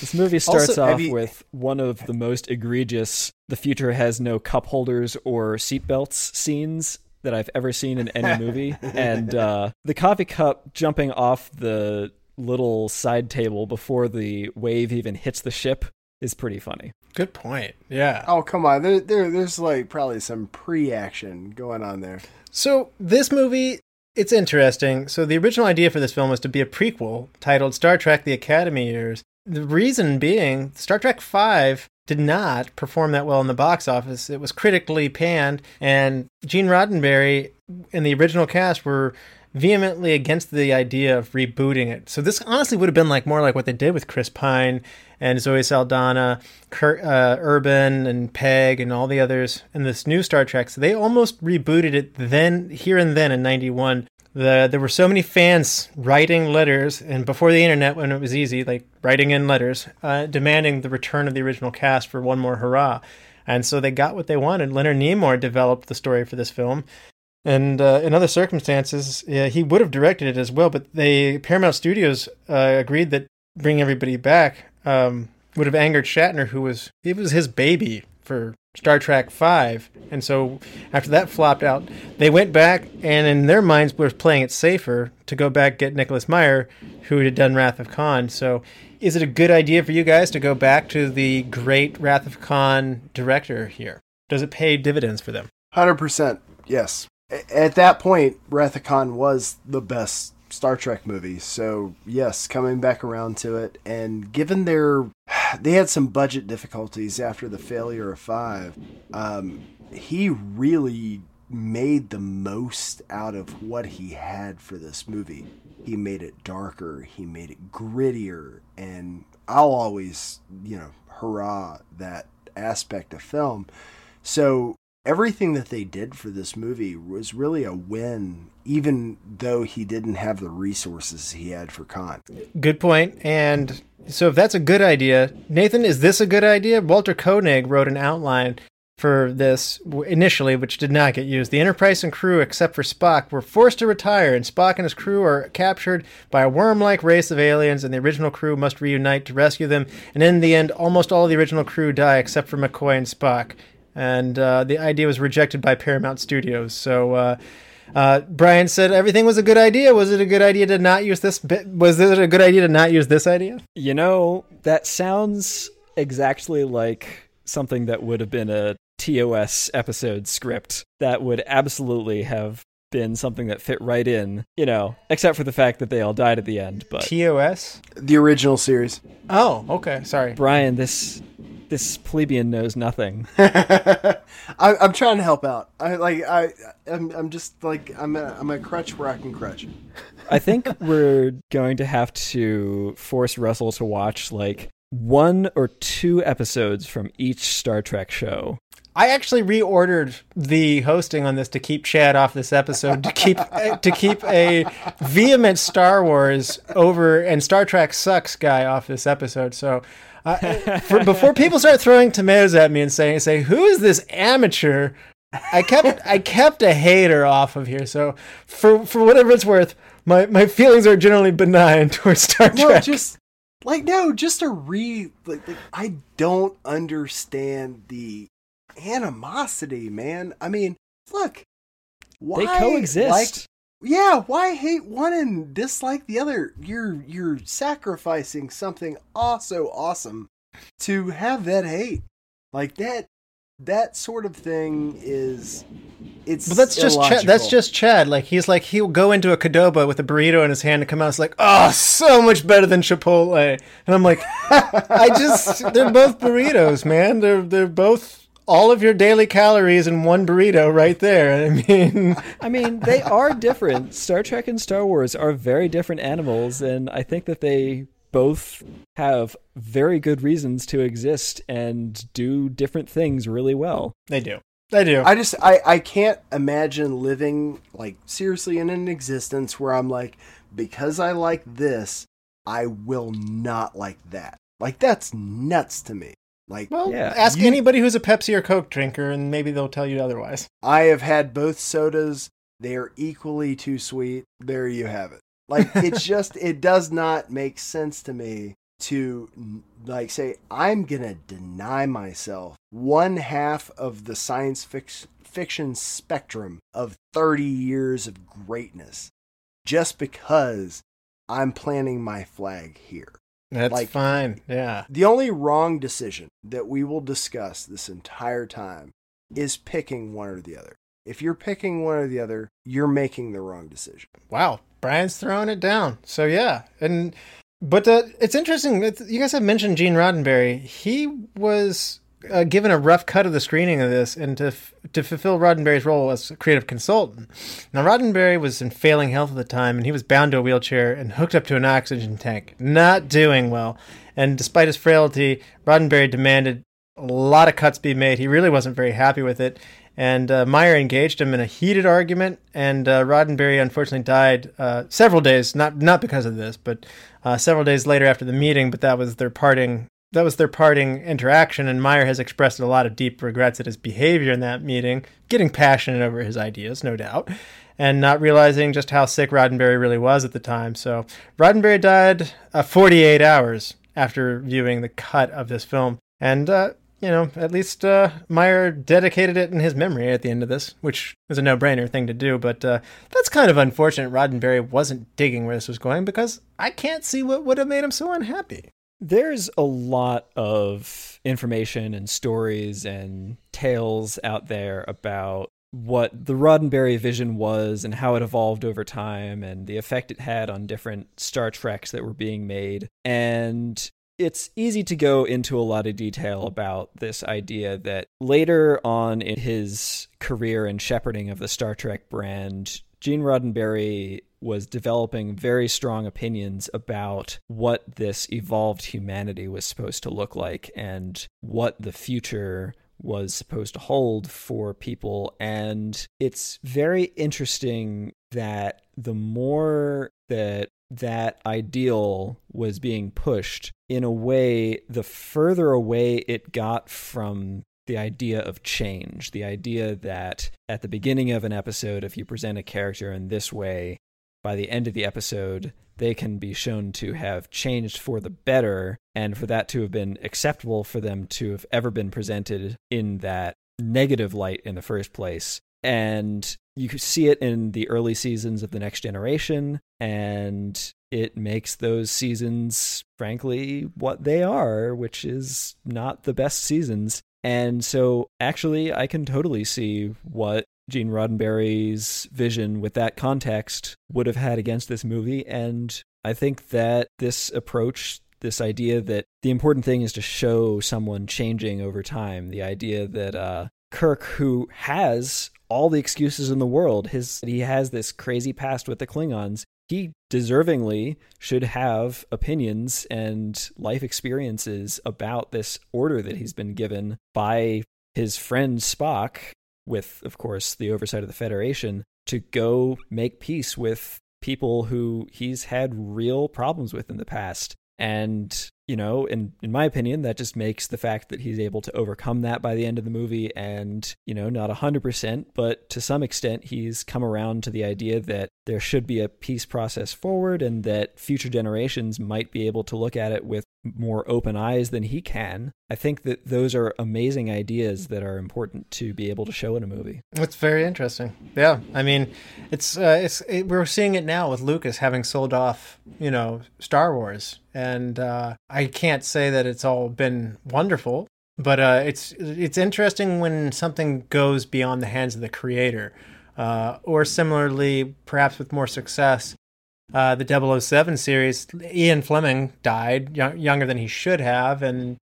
This movie starts also, off you, with one of the most egregious the future has no cup holders or seatbelts scenes that I've ever seen in any movie. And uh, the coffee cup jumping off the little side table before the wave even hits the ship is pretty funny. Good point. Yeah. Oh, come on. There, there, there's like probably some pre-action going on there. So this movie, it's interesting. So the original idea for this film was to be a prequel titled Star Trek The Academy Years. The reason being, Star Trek five did not perform that well in the box office. It was critically panned, and Gene Roddenberry and the original cast were vehemently against the idea of rebooting it. So this honestly would have been like more like what they did with Chris Pine and Zoe Saldana, Kurt, uh, Urban and Peg and all the others in this new Star Trek. So they almost rebooted it then, here and then in ninety-one. The, there were so many fans writing letters, and before the internet, when it was easy, like writing in letters, uh, demanding the return of the original cast for one more hurrah. And so they got what they wanted. Leonard Nimoy developed the story for this film. And uh, in other circumstances, yeah, he would have directed it as well, but they, Paramount Studios uh, agreed that bringing everybody back um, would have angered Shatner, who was, it was his baby for Star Trek five. And so after that flopped out, they went back and in their minds were playing it safer to go back get Nicholas Meyer, who had done Wrath of Khan. So is it a good idea for you guys to go back to the great Wrath of Khan director here? Does it pay dividends for them? one hundred percent, yes. At that point, Wrath of Khan was the best Star Trek movie. So yes, coming back around to it, and given their, they had some budget difficulties after the failure of five. Um, he really made the most out of what he had for this movie. He made it darker. He made it grittier. And I'll always, you know, hurrah that aspect of film. So everything that they did for this movie was really a win, even though he didn't have the resources he had for Khan. Good point. And so if that's a good idea, Nathan, is this a good idea? Walter Koenig wrote an outline for this initially, which did not get used. The Enterprise and crew, except for Spock, were forced to retire, and Spock and his crew are captured by a worm-like race of aliens, and the original crew must reunite to rescue them. And in the end, almost all of the original crew die, except for McCoy and Spock. And uh, the idea was rejected by Paramount Studios. So uh, uh, Brian said everything was a good idea. Was it a good idea to not use this? Bit? Was it a good idea to not use this idea? You know, that sounds exactly like something that would have been a T O S episode script. That would absolutely have been something that fit right in, you know, except for the fact that they all died at the end. But T O S? The original series. Oh, okay. Sorry. Brian, this... This plebeian knows nothing. I, I'm trying to help out. I like I I'm, I'm just like I'm a, I'm a crutch where I can crutch. I think we're going to have to force Russell to watch like one or two episodes from each Star Trek show. I actually reordered the hosting on this to keep Chad off this episode, to keep to keep a vehement Star Wars over and Star Trek sucks guy off this episode. So. Uh, for, before people start throwing tomatoes at me and saying, "Say who is this amateur?" I kept I kept a hater off of here. So for for whatever it's worth, my, my feelings are generally benign towards Star Trek. No, just like no, just a re. Like, like, I don't understand the animosity, man. I mean, look, why they coexist? Like, yeah, why hate one and dislike the other? You're you're sacrificing something also awesome to have that hate. Like that that sort of thing is it's But that's illogical. just Chad, that's just Chad. Like he's like he'll go into a Qdoba with a burrito in his hand and come out it's like, "Oh, so much better than Chipotle." And I'm like, "I just they're both burritos, man. They're they're both all of your daily calories in one burrito right there." I mean, I mean, they are different. Star Trek and Star Wars are very different animals. And I think that they both have very good reasons to exist and do different things really well. They do. They do. I just, I, I can't imagine living like seriously in an existence where I'm like, because I like this, I will not like that. Like that's nuts to me. Like, well, yeah. ask you, anybody who's a Pepsi or Coke drinker, and maybe they'll tell you otherwise. I have had both sodas. They are equally too sweet. There you have it. Like, it's just, it does not make sense to me to, like, say, I'm going to deny myself one half of the science fic- fiction spectrum of thirty years of greatness just because I'm planting my flag here. That's like, fine. Yeah. The only wrong decision that we will discuss this entire time is picking one or the other. If you're picking one or the other, you're making the wrong decision. Wow. Brian's throwing it down. So, yeah. And, but uh, it's interesting. It's, you guys have mentioned Gene Roddenberry. He was uh, given a rough cut of the screening of this and to, f- to fulfill Roddenberry's role as a creative consultant. Now, Roddenberry was in failing health at the time, and he was bound to a wheelchair and hooked up to an oxygen tank, not doing well. And despite his frailty, Roddenberry demanded a lot of cuts be made. He really wasn't very happy with it. And uh, Meyer engaged him in a heated argument, and uh, Roddenberry unfortunately died uh, several days, not not because of this, but uh, several days later after the meeting, but that was their parting That was their parting interaction, and Meyer has expressed a lot of deep regrets at his behavior in that meeting, getting passionate over his ideas, no doubt, and not realizing just how sick Roddenberry really was at the time. So Roddenberry died uh, forty-eight hours after viewing the cut of this film. And uh, you know, at least uh, Meyer dedicated it in his memory at the end of this, which was a no-brainer thing to do, but uh, that's kind of unfortunate Roddenberry wasn't digging where this was going, because I can't see what would have made him so unhappy. There's a lot of information and stories and tales out there about what the Roddenberry vision was and how it evolved over time and the effect it had on different Star Treks that were being made. And it's easy to go into a lot of detail about this idea that later on in his career and shepherding of the Star Trek brand, Gene Roddenberry was developing very strong opinions about what this evolved humanity was supposed to look like and what the future was supposed to hold for people. And it's very interesting that the more that that ideal was being pushed, in a way, the further away it got from the idea of change, the idea that at the beginning of an episode, if you present a character in this way, by the end of the episode, they can be shown to have changed for the better, and for that to have been acceptable for them to have ever been presented in that negative light in the first place. And you see it in the early seasons of The Next Generation, and it makes those seasons, frankly, what they are, which is not the best seasons. And so, actually, I can totally see what Gene Roddenberry's vision with that context would have had against this movie. And I think that this approach, this idea that the important thing is to show someone changing over time, the idea that uh, Kirk, who has all the excuses in the world, his he has this crazy past with the Klingons, he deservingly should have opinions and life experiences about this order that he's been given by his friend Spock, with, of course, the oversight of the Federation, to go make peace with people who he's had real problems with in the past. And, you know, in, in my opinion, that just makes the fact that he's able to overcome that by the end of the movie. And, you know, not one hundred percent, but to some extent, he's come around to the idea that there should be a peace process forward and that future generations might be able to look at it with more open eyes than he can. I think that those are amazing ideas that are important to be able to show in a movie. That's very interesting. Yeah, I mean, it's uh, it's it, we're seeing it now with Lucas having sold off, you know, Star Wars, and uh, I can't say that it's all been wonderful, but uh, it's it's interesting when something goes beyond the hands of the creator, uh, or similarly, perhaps with more success. Uh, the double oh seven series, Ian Fleming died young, younger than he should have, and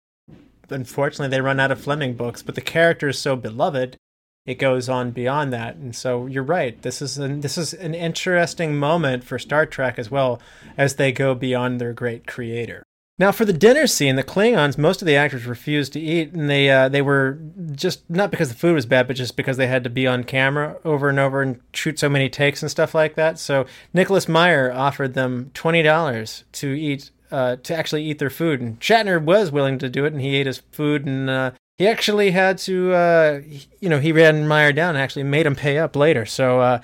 unfortunately they run out of Fleming books, but the character is so beloved, it goes on beyond that. And so you're right, this is an, this is an interesting moment for Star Trek as well, as they go beyond their great creator. Now, for the dinner scene, the Klingons, most of the actors refused to eat, and they uh, they were just, not because the food was bad, but just because they had to be on camera over and over and shoot so many takes and stuff like that. So Nicholas Meyer offered them twenty dollars to eat, uh, to actually eat their food, and Shatner was willing to do it, and he ate his food, and uh, he actually had to, uh, you know, he ran Meyer down and actually made him pay up later, so... Uh,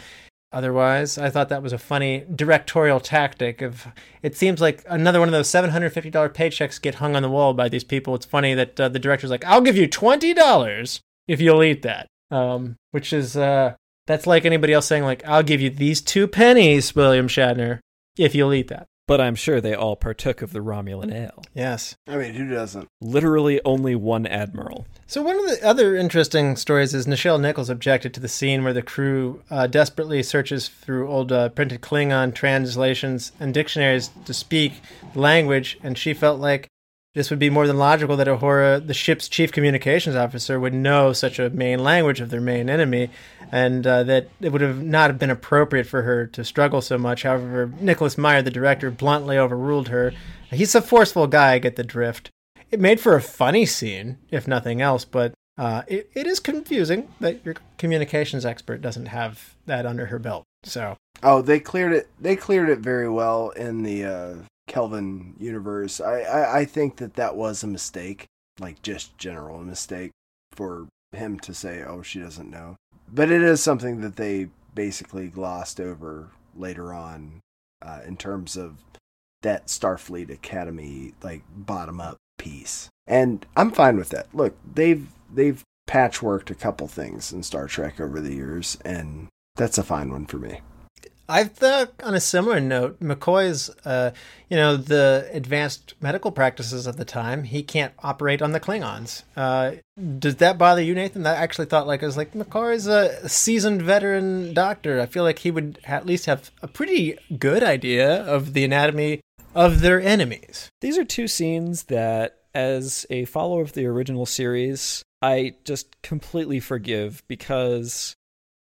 Otherwise, I thought that was a funny directorial tactic of, it seems like another one of those seven hundred fifty dollars paychecks get hung on the wall by these people. It's funny that uh, the director's like, I'll give you twenty dollars if you'll eat that, um, which is, uh, that's like anybody else saying like, I'll give you these two pennies, William Shatner, if you'll eat that. But I'm sure they all partook of the Romulan ale. Yes. I mean, who doesn't? Literally only one admiral. So one of the other interesting stories is Nichelle Nichols objected to the scene where the crew uh, desperately searches through old uh, printed Klingon translations and dictionaries to speak the language, and she felt like this would be more than logical that Uhura, the ship's chief communications officer, would know such a main language of their main enemy, and uh, that it would have not have been appropriate for her to struggle so much. However, Nicholas Meyer, the director, bluntly overruled her. He's a forceful guy, I get the drift. It made for a funny scene, if nothing else, but uh, it, it is confusing that your communications expert doesn't have that under her belt. So, oh, they cleared it. They cleared it very well in the... Uh... Kelvin universe. I, I, I think that that was a mistake, like just general mistake for him to say, oh, she doesn't know. But it is something that they basically glossed over later on uh, in terms of that Starfleet Academy, like, bottom-up piece. And I'm fine with that. Look, they've they've patchworked a couple things in Star Trek over the years, and that's a fine one for me. I thought, on a similar note, McCoy's, uh, you know, the advanced medical practices of the time, he can't operate on the Klingons. Uh, does that bother you, Nathan? I actually thought, like, I was like, McCoy's a seasoned veteran doctor. I feel like he would at least have a pretty good idea of the anatomy of their enemies. These are two scenes that, as a follower of the original series, I just completely forgive because,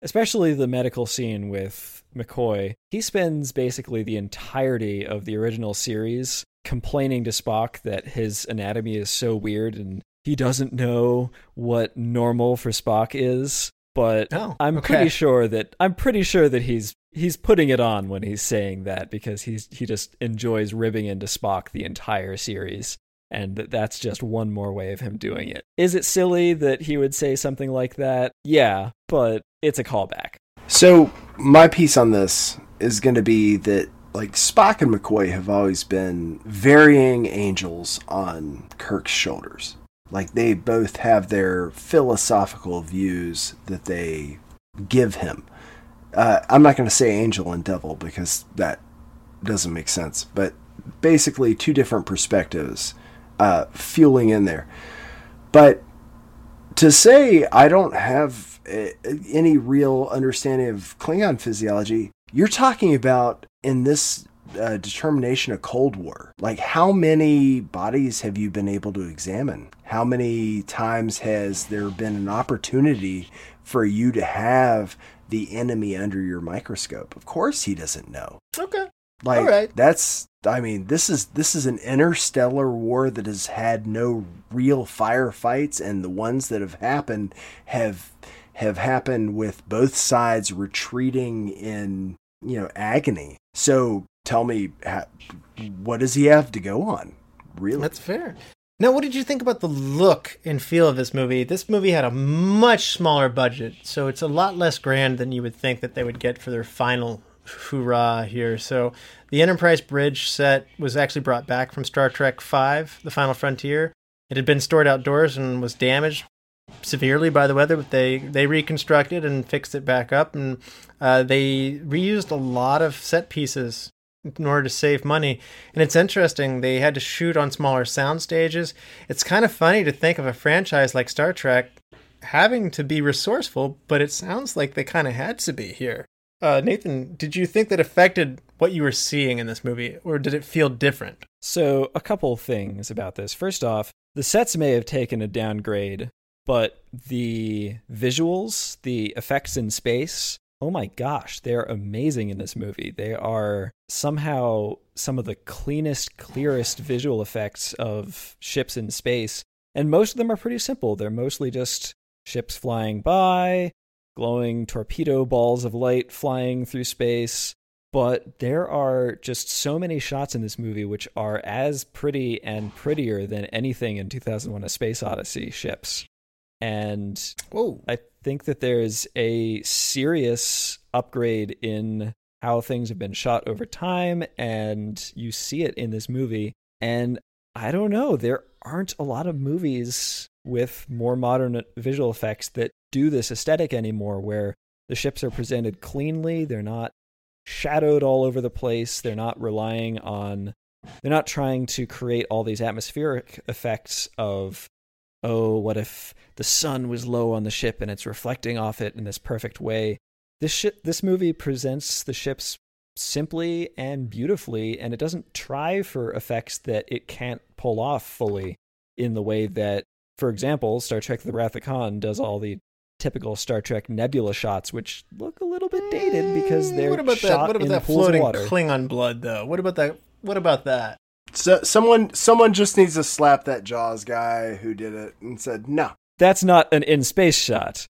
especially the medical scene with McCoy, he spends basically the entirety of the original series complaining to Spock that his anatomy is so weird and he doesn't know what normal for Spock is. But oh, I'm okay. pretty sure that I'm pretty sure that he's he's putting it on when he's saying that because he's he just enjoys ribbing into Spock the entire series. And that's just one more way of him doing it. Is it silly that he would say something like that? Yeah, but it's a callback. So my piece on this is going to be that, like, Spock and McCoy have always been varying angels on Kirk's shoulders. Like, they both have their philosophical views that they give him. Uh, I'm not going to say angel and devil because that doesn't make sense. But basically two different perspectives uh, fueling in there. But to say I don't have any real understanding of Klingon physiology, you're talking about in this uh, determination of Cold War. Like, how many bodies have you been able to examine? How many times has there been an opportunity for you to have the enemy under your microscope? Of course he doesn't know. Okay. Like, all right. That's, I mean, this is this is an interstellar war that has had no real firefights, and the ones that have happened have have happened with both sides retreating in, you know, agony. So tell me, how, what does he have to go on? Really? That's fair. Now, what did you think about the look and feel of this movie? This movie had a much smaller budget, so it's a lot less grand than you would think that they would get for their final hurrah here. So the Enterprise Bridge set was actually brought back from Star Trek five, The Final Frontier. It had been stored outdoors and was damaged severely by the weather, but they, they reconstructed and fixed it back up, and uh, they reused a lot of set pieces in order to save money. And it's interesting, they had to shoot on smaller sound stages. It's kind of funny to think of a franchise like Star Trek having to be resourceful, but it sounds like they kind of had to be here. Uh, Nathan, did you think that affected what you were seeing in this movie, or did it feel different? So, a couple things about this. First off, the sets may have taken a downgrade, but the visuals, the effects in space, oh my gosh, they're amazing in this movie. They are somehow some of the cleanest, clearest visual effects of ships in space, and most of them are pretty simple. They're mostly just ships flying by, glowing torpedo balls of light flying through space, but there are just so many shots in this movie which are as pretty and prettier than anything in two thousand one: A Space Odyssey ships. And whoa, I think that there's a serious upgrade in how things have been shot over time, and you see it in this movie. And I don't know, there aren't a lot of movies with more modern visual effects that do this aesthetic anymore, where the ships are presented cleanly, they're not shadowed all over the place, they're not relying on, they're not trying to create all these atmospheric effects of, oh, what if the sun was low on the ship and it's reflecting off it in this perfect way. This ship, this movie presents the ships simply and beautifully, and it doesn't try for effects that it can't pull off fully in the way that, for example, Star Trek The Wrath of Khan does all the typical Star Trek nebula shots, which look a little bit dated because they're shot in pools of water. What about that floating Klingon blood, though? What about that? What about that? So, someone, someone just needs to slap that Jaws guy who did it and said, no. That's not an in-space shot.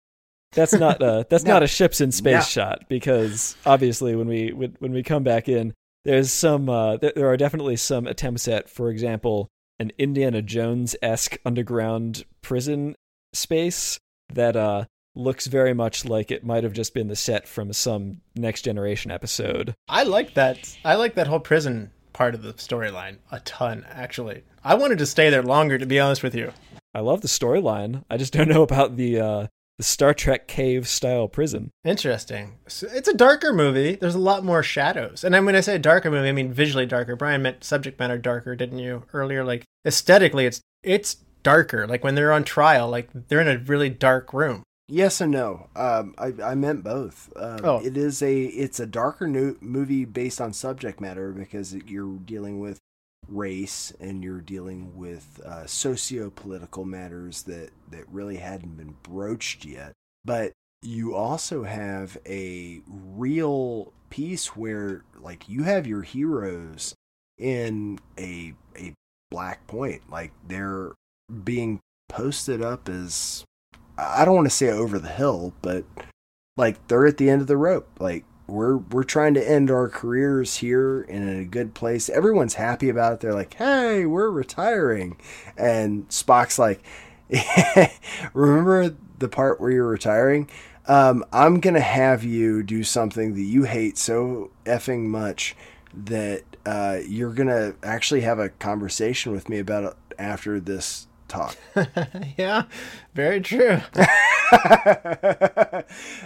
That's not a that's no. not a ships in space no. shot, because obviously when we when we come back in, there's some uh, there are definitely some attempts at, for example, an Indiana Jones-esque underground prison space that uh, looks very much like it might have just been the set from some Next Generation episode. I like that. I like that whole prison part of the storyline a ton, actually. I wanted to stay there longer, to be honest with you. I love the storyline. I just don't know about the uh, the Star Trek cave-style prison. Interesting. It's a darker movie. There's a lot more shadows. And when I say darker movie, I mean visually darker. Brian meant subject matter darker, didn't you, earlier? Like, aesthetically, it's it's darker. Like, when they're on trial, like, they're in a really dark room. Yes and no. Um, I, I meant both. Um, oh. It is a it's a darker no- movie based on subject matter because you're dealing with race and you're dealing with uh, socio-political matters that, that really hadn't been broached yet. But you also have a real piece where, like, you have your heroes in a a black point, like they're being posted up as. I don't want to say over the hill, but like they're at the end of the rope. Like we're we're trying to end our careers here in a good place. Everyone's happy about it. They're like, "Hey, we're retiring," and Spock's like, yeah, "Remember the part where you're retiring? Um, I'm gonna have you do something that you hate so effing much that uh, you're gonna actually have a conversation with me about it after this." Talk. Yeah, very true.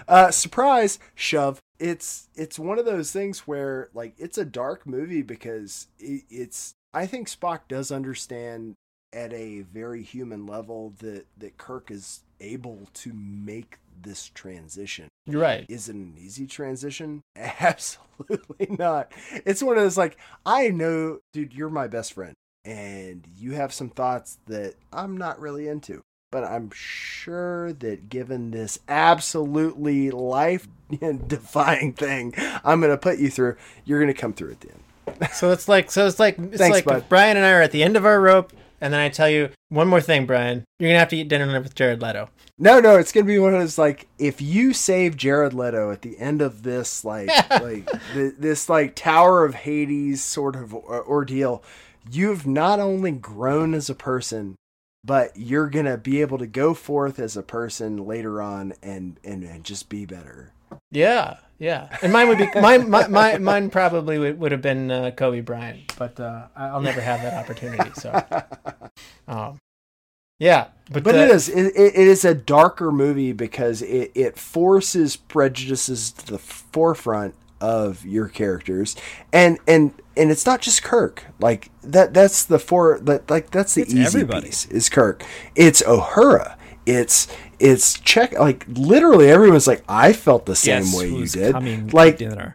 uh, surprise, shove. It's it's one of those things where like it's a dark movie because it, it's. I think Spock does understand at a very human level that that Kirk is able to make this transition. You're right. Is it an easy transition? Absolutely not. It's one of those like I know, dude. You're my best friend. And you have some thoughts that I'm not really into. But I'm sure that given this absolutely life-defying thing I'm going to put you through, you're going to come through at the end. So it's like, so it's like, it's Thanks, like bud. Brian and I are at the end of our rope, and then I tell you, one more thing, Brian, you're going to have to eat dinner with Jared Leto. No, no, it's going to be one of those, like, if you save Jared Leto at the end of this, like, like th- this, like, Tower of Hades sort of or- ordeal, you've not only grown as a person, but you're going to be able to go forth as a person later on and, and, and just be better. Yeah. Yeah. And mine would be, mine, my, my, mine probably would, would have been uh, Kobe Bryant, but uh, I'll never have that opportunity. So, um, yeah, but, but the, it is, it, it is a darker movie because it, it forces prejudices to the forefront of your characters. And, and, And it's not just Kirk. Like that. That's the four. That, like that's the it's easy everybody. Piece. Is Kirk. It's O'Hara. It's it's check. Like literally, everyone's like, I felt the same Guess way you did. Like dinner.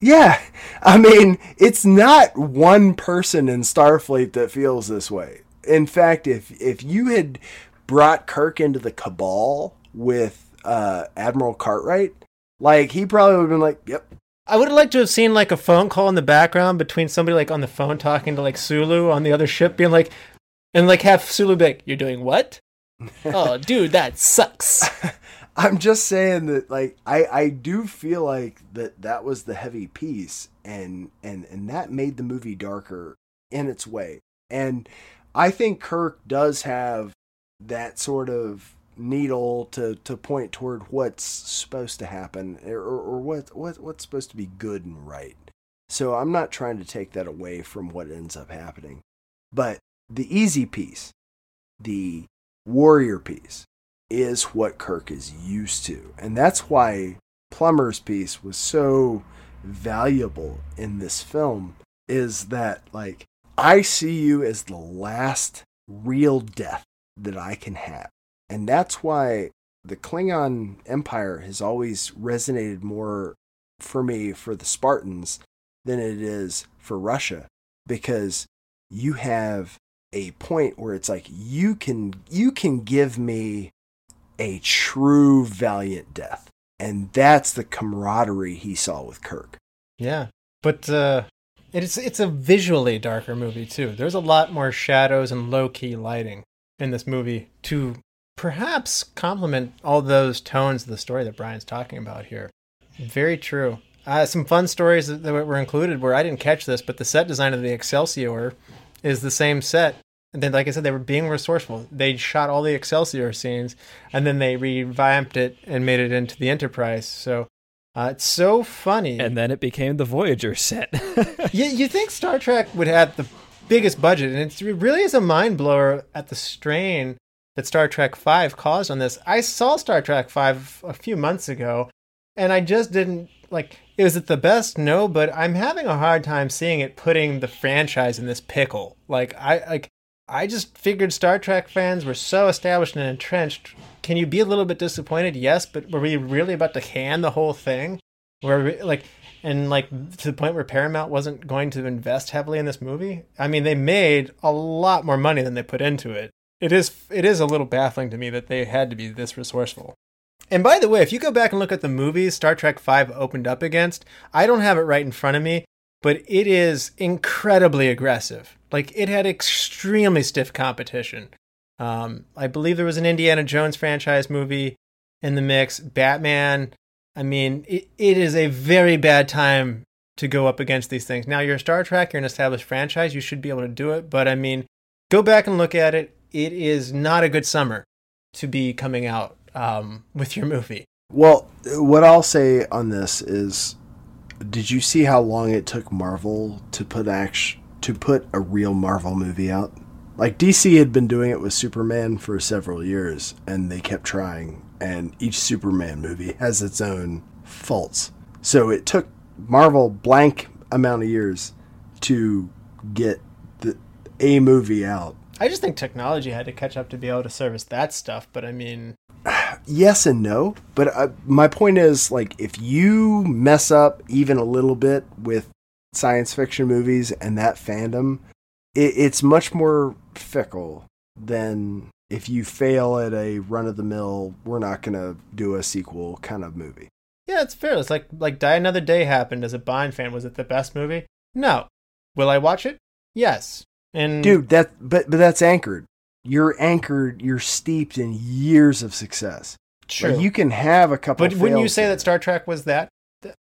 Yeah, I mean, it's not one person in Starfleet that feels this way. In fact, if if you had brought Kirk into the Cabal with uh, Admiral Cartwright, like he probably would have been like, yep. I would have liked to have seen like a phone call in the background between somebody like on the phone talking to like Sulu on the other ship being like, and like have Sulu be like, you're doing what? Oh, dude, that sucks. I'm just saying that like, I, I do feel like that that was the heavy piece and, and, and that made the movie darker in its way. And I think Kirk does have that sort of needle to to point toward what's supposed to happen or, or what what what's supposed to be good and right. So I'm not trying to take that away from what ends up happening, but the easy piece, the warrior piece, is what Kirk is used to, and that's why Plummer's piece was so valuable in this film. Is that like I see you as the last real death that I can have. And that's why the Klingon Empire has always resonated more for me for the Spartans than it is for Russia, because you have a point where it's like you can you can give me a true valiant death, and that's the camaraderie he saw with Kirk. Yeah, but uh, it's it's a visually darker movie too. There's a lot more shadows and low key lighting in this movie too. Perhaps complement all those tones of the story that Brian's talking about here. Very true. Uh, some fun stories that were included where I didn't catch this, but the set design of the Excelsior is the same set. And then, like I said, they were being resourceful. They shot all the Excelsior scenes, and then they revamped it and made it into the Enterprise. So Uh, it's so funny. And then it became the Voyager set. you, you think Star Trek would have the biggest budget, and it's, it really is a mind blower at the strain that Star Trek five caused on this. I saw Star Trek five a few months ago, and I just didn't, like, is it the best? No, but I'm having a hard time seeing it putting the franchise in this pickle. Like, I like, I just figured Star Trek fans were so established and entrenched. Can you be a little bit disappointed? Yes, but were we really about to can the whole thing? Were we, like, and like to the point where Paramount wasn't going to invest heavily in this movie? I mean, they made a lot more money than they put into it. It is it is a little baffling to me that they had to be this resourceful. And by the way, if you go back and look at the movies Star Trek five opened up against, I don't have it right in front of me, but it is incredibly aggressive. Like, it had extremely stiff competition. Um, I believe there was an Indiana Jones franchise movie in the mix, Batman. I mean, it, it is a very bad time to go up against these things. Now, you're a Star Trek, you're an established franchise, you should be able to do it. But, I mean, go back and look at it. It is not a good summer to be coming out um, with your movie. Well, what I'll say on this is, did you see how long it took Marvel to put action, to put a real Marvel movie out? Like, D C had been doing it with Superman for several years, and they kept trying, and each Superman movie has its own faults. So it took Marvel blank amount of years to get the, a movie out. I just think technology had to catch up to be able to service that stuff, but I mean... Yes and no, but uh, my point is, like, if you mess up even a little bit with science fiction movies and that fandom, it, it's much more fickle than if you fail at a run-of-the-mill, we're not going to do a sequel kind of movie. Yeah, it's fair. It's like, like Die Another Day happened as a Bond fan. Was it the best movie? No. Will I watch it? Yes. And dude, that but but that's anchored. You're anchored. You're steeped in years of success. True. Like, you can have a couple. But of wouldn't you say there. that Star Trek was that?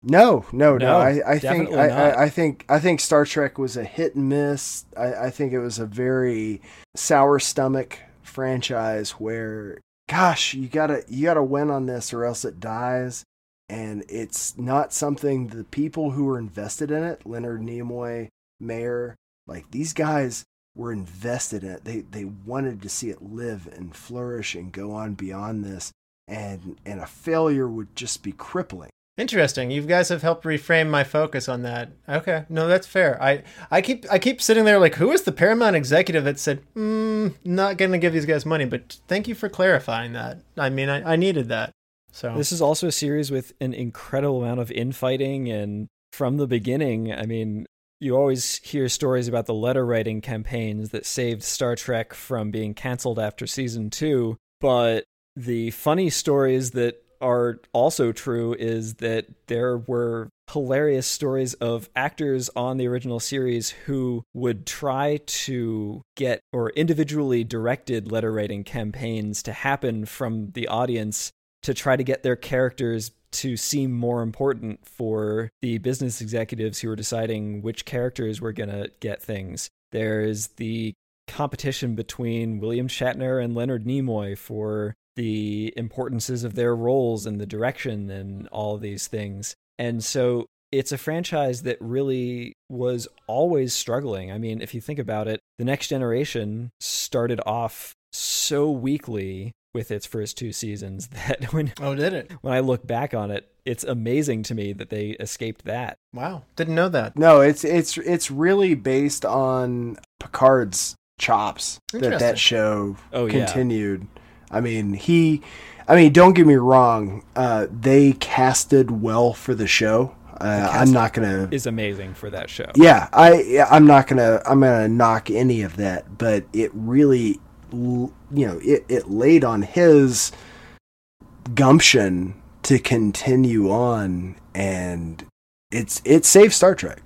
No, no, no. no. I, I think I, I, I think I think Star Trek was a hit and miss. I, I think it was a very sour stomach franchise where, gosh, you gotta you gotta win on this or else it dies. And it's not something the people who were invested in it, Leonard Nimoy, Meyer. Like, these guys were invested in it. They they wanted to see it live and flourish and go on beyond this. And and a failure would just be crippling. Interesting. You guys have helped reframe my focus on that. Okay. No, that's fair. I, I keep I keep sitting there like, who is the Paramount executive that said, hmm, not going to give these guys money? But thank you for clarifying that. I mean, I, I needed that. So this is also a series with an incredible amount of infighting. And from the beginning, I mean... You always hear stories about the letter writing campaigns that saved Star Trek from being canceled after season two. But the funny stories that are also true is that there were hilarious stories of actors on the original series who would try to get or individually directed letter writing campaigns to happen from the audience to try to get their characters to seem more important for the business executives who were deciding which characters were going to get things. There's the competition between William Shatner and Leonard Nimoy for the importances of their roles and the direction and all of these things. And so it's a franchise that really was always struggling. I mean, if you think about it, The Next Generation started off so weakly with its first two seasons that when oh did it when I look back on it, it's amazing to me that they escaped that. Wow, didn't know that. No, it's it's it's really based on Picard's chops that that show oh, continued. Yeah. I mean, he, I mean, don't get me wrong, uh, they casted well for the show. Uh, I'm not gonna is amazing for that show. Yeah, I I'm not gonna I'm gonna knock any of that, but it really. you know, it, it laid on his gumption to continue on, and it's it saved Star Trek.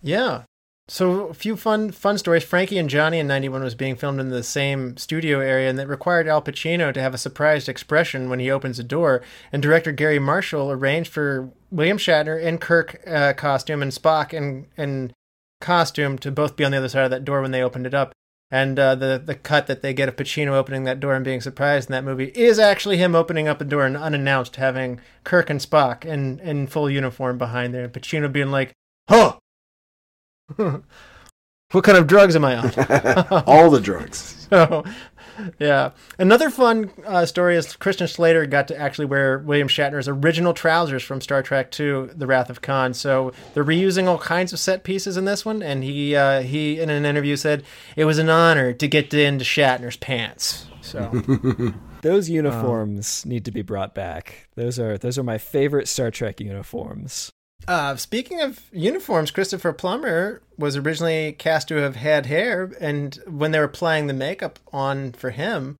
Yeah. So a few fun fun stories. Frankie and Johnny in ninety-one was being filmed in the same studio area, and that required Al Pacino to have a surprised expression when he opens a door, and director Gary Marshall arranged for William Shatner in Kirk uh, costume and Spock in, in costume to both be on the other side of that door when they opened it up. And uh, the, the cut that they get of Pacino opening that door and being surprised in that movie is actually him opening up the door and unannounced having Kirk and Spock in, in full uniform behind there. And Pacino being like, huh, what kind of drugs am I on? All the drugs. So, yeah. Another fun uh, story is Christian Slater got to actually wear William Shatner's original trousers from Star Trek two, The Wrath of Khan. So they're reusing all kinds of set pieces in this one. And he, uh, he in an interview, said, it was an honor to get into Shatner's pants. So those uniforms um, need to be brought back. Those are those are my favorite Star Trek uniforms. Uh, speaking of uniforms, Christopher Plummer was originally cast to have had hair, and when they were applying the makeup on for him,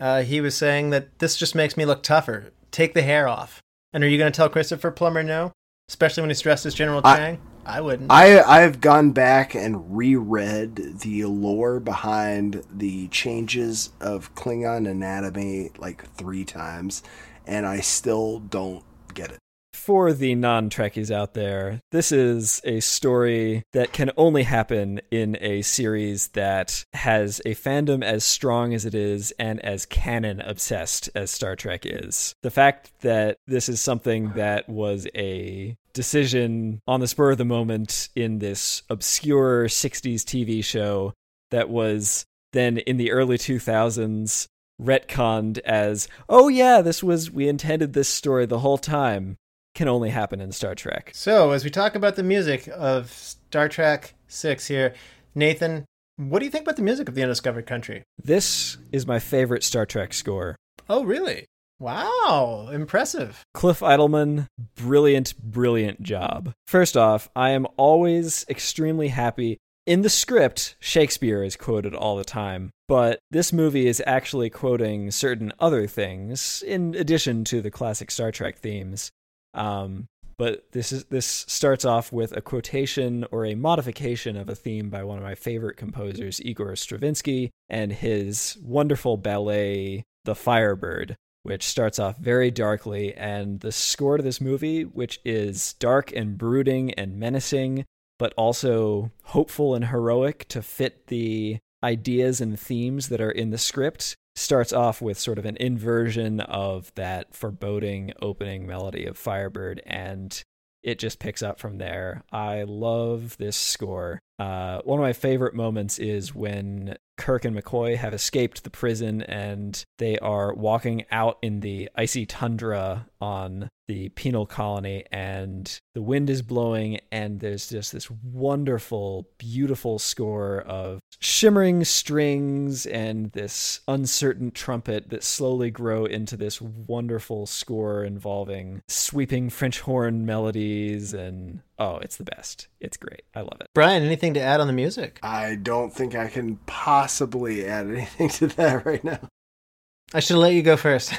uh, he was saying that this just makes me look tougher. Take the hair off. And are you going to tell Christopher Plummer no? Especially when he's dressed as General Chang? I, I wouldn't. I, I've gone back and reread the lore behind the changes of Klingon anatomy like three times, and I still don't get it. For the non-Trekkies out there, this is a story that can only happen in a series that has a fandom as strong as it is and as canon-obsessed as Star Trek is. The fact that this is something that was a decision on the spur of the moment in this obscure sixties T V show that was then in the early two thousands retconned as, oh yeah, this was, we intended this story the whole time, can only happen in Star Trek. So, as we talk about the music of Star Trek six here, Nathan, what do you think about the music of The Undiscovered Country? This is my favorite Star Trek score. Oh, really? Wow, impressive. Cliff Eidelman, brilliant, brilliant job. First off, I am always extremely happy. In the script, Shakespeare is quoted all the time, but this movie is actually quoting certain other things in addition to the classic Star Trek themes. Um, but this is this starts off with a quotation or a modification of a theme by one of my favorite composers, Igor Stravinsky, and his wonderful ballet, The Firebird, which starts off very darkly. And the score to this movie, which is dark and brooding and menacing, but also hopeful and heroic to fit the ideas and themes that are in the script, starts off with sort of an inversion of that foreboding opening melody of Firebird, and it just picks up from there. I love this score. Uh, one of my favorite moments is when Kirk and McCoy have escaped the prison and they are walking out in the icy tundra on the penal colony, and the wind is blowing, and there's just this wonderful, beautiful score of shimmering strings and this uncertain trumpet that slowly grow into this wonderful score involving sweeping French horn melodies, and oh, it's the best. It's great. I love it. Brian, anything to add on the music? I don't think I can possibly add anything to that right now. I should let you go first.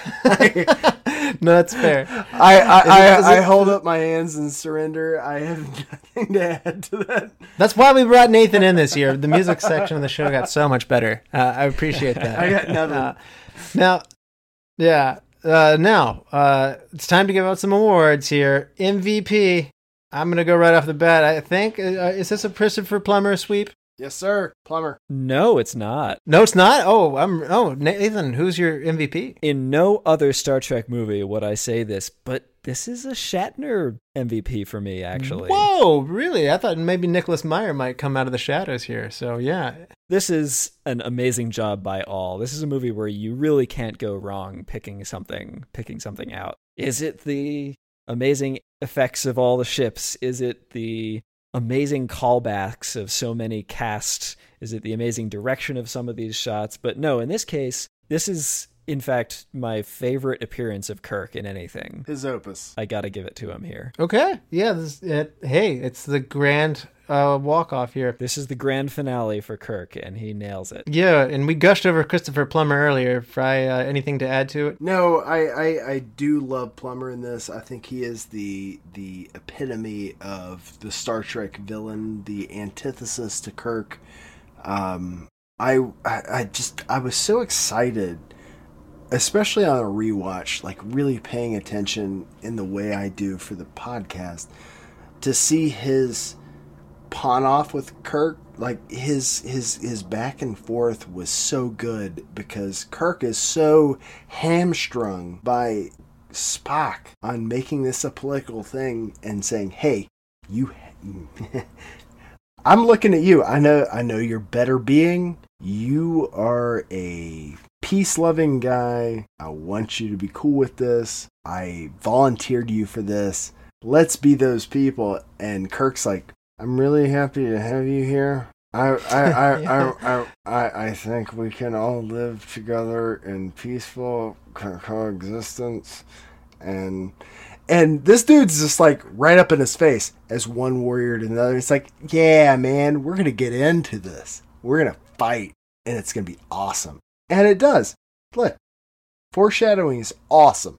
No, that's fair. I I, it, I, I hold up my hands and surrender. I have nothing to add to that. That's why we brought Nathan in this year. The music section of the show got so much better. Uh, I appreciate that. I got nothing. Uh, now, yeah. Uh, now, uh, it's time to give out some awards here. M V P. I'm going to go right off the bat. I think, uh, is this a Christopher Plummer sweep? Yes, sir. Plummer. No, it's not. No, it's not? Oh, I'm. Oh, Nathan, who's your M V P? In no other Star Trek movie would I say this, but this is a Shatner M V P for me, actually. Whoa, really? I thought maybe Nicholas Meyer might come out of the shadows here, so yeah. This is an amazing job by all. This is a movie where you really can't go wrong picking something, picking something out. Is it the amazing effects of all the ships? Is it the amazing callbacks of so many casts? Is it the amazing direction of some of these shots? But no, in this case, this is, in fact, my favorite appearance of Kirk in anything. His opus. I gotta give it to him here. Okay. Yeah. This, it, hey, it's the grand uh, walk-off here. This is the grand finale for Kirk, and he nails it. Yeah, and we gushed over Christopher Plummer earlier. Fry, uh, anything to add to it? No, I, I, I do love Plummer in this. I think he is the the epitome of the Star Trek villain, the antithesis to Kirk. Um, I, I, I just, I was so excited, especially on a rewatch, like really paying attention in the way I do for the podcast, to see his pawn off with Kirk, like his his his back and forth was so good because Kirk is so hamstrung by Spock on making this a political thing and saying, "Hey, you, I'm looking at you. I know, I know you're better being. You are a peace-loving guy. I want you to be cool with this. I volunteered you for this. Let's be those people." And Kirk's like, "I'm really happy to have you here. I I, I, yeah. I, I, I, I think we can all live together in peaceful co- coexistence." And and this dude's just like right up in his face as one warrior to another. It's like, yeah, man, we're going to get into this. We're going to fight, and it's going to be awesome. And it does. Look, foreshadowing is awesome.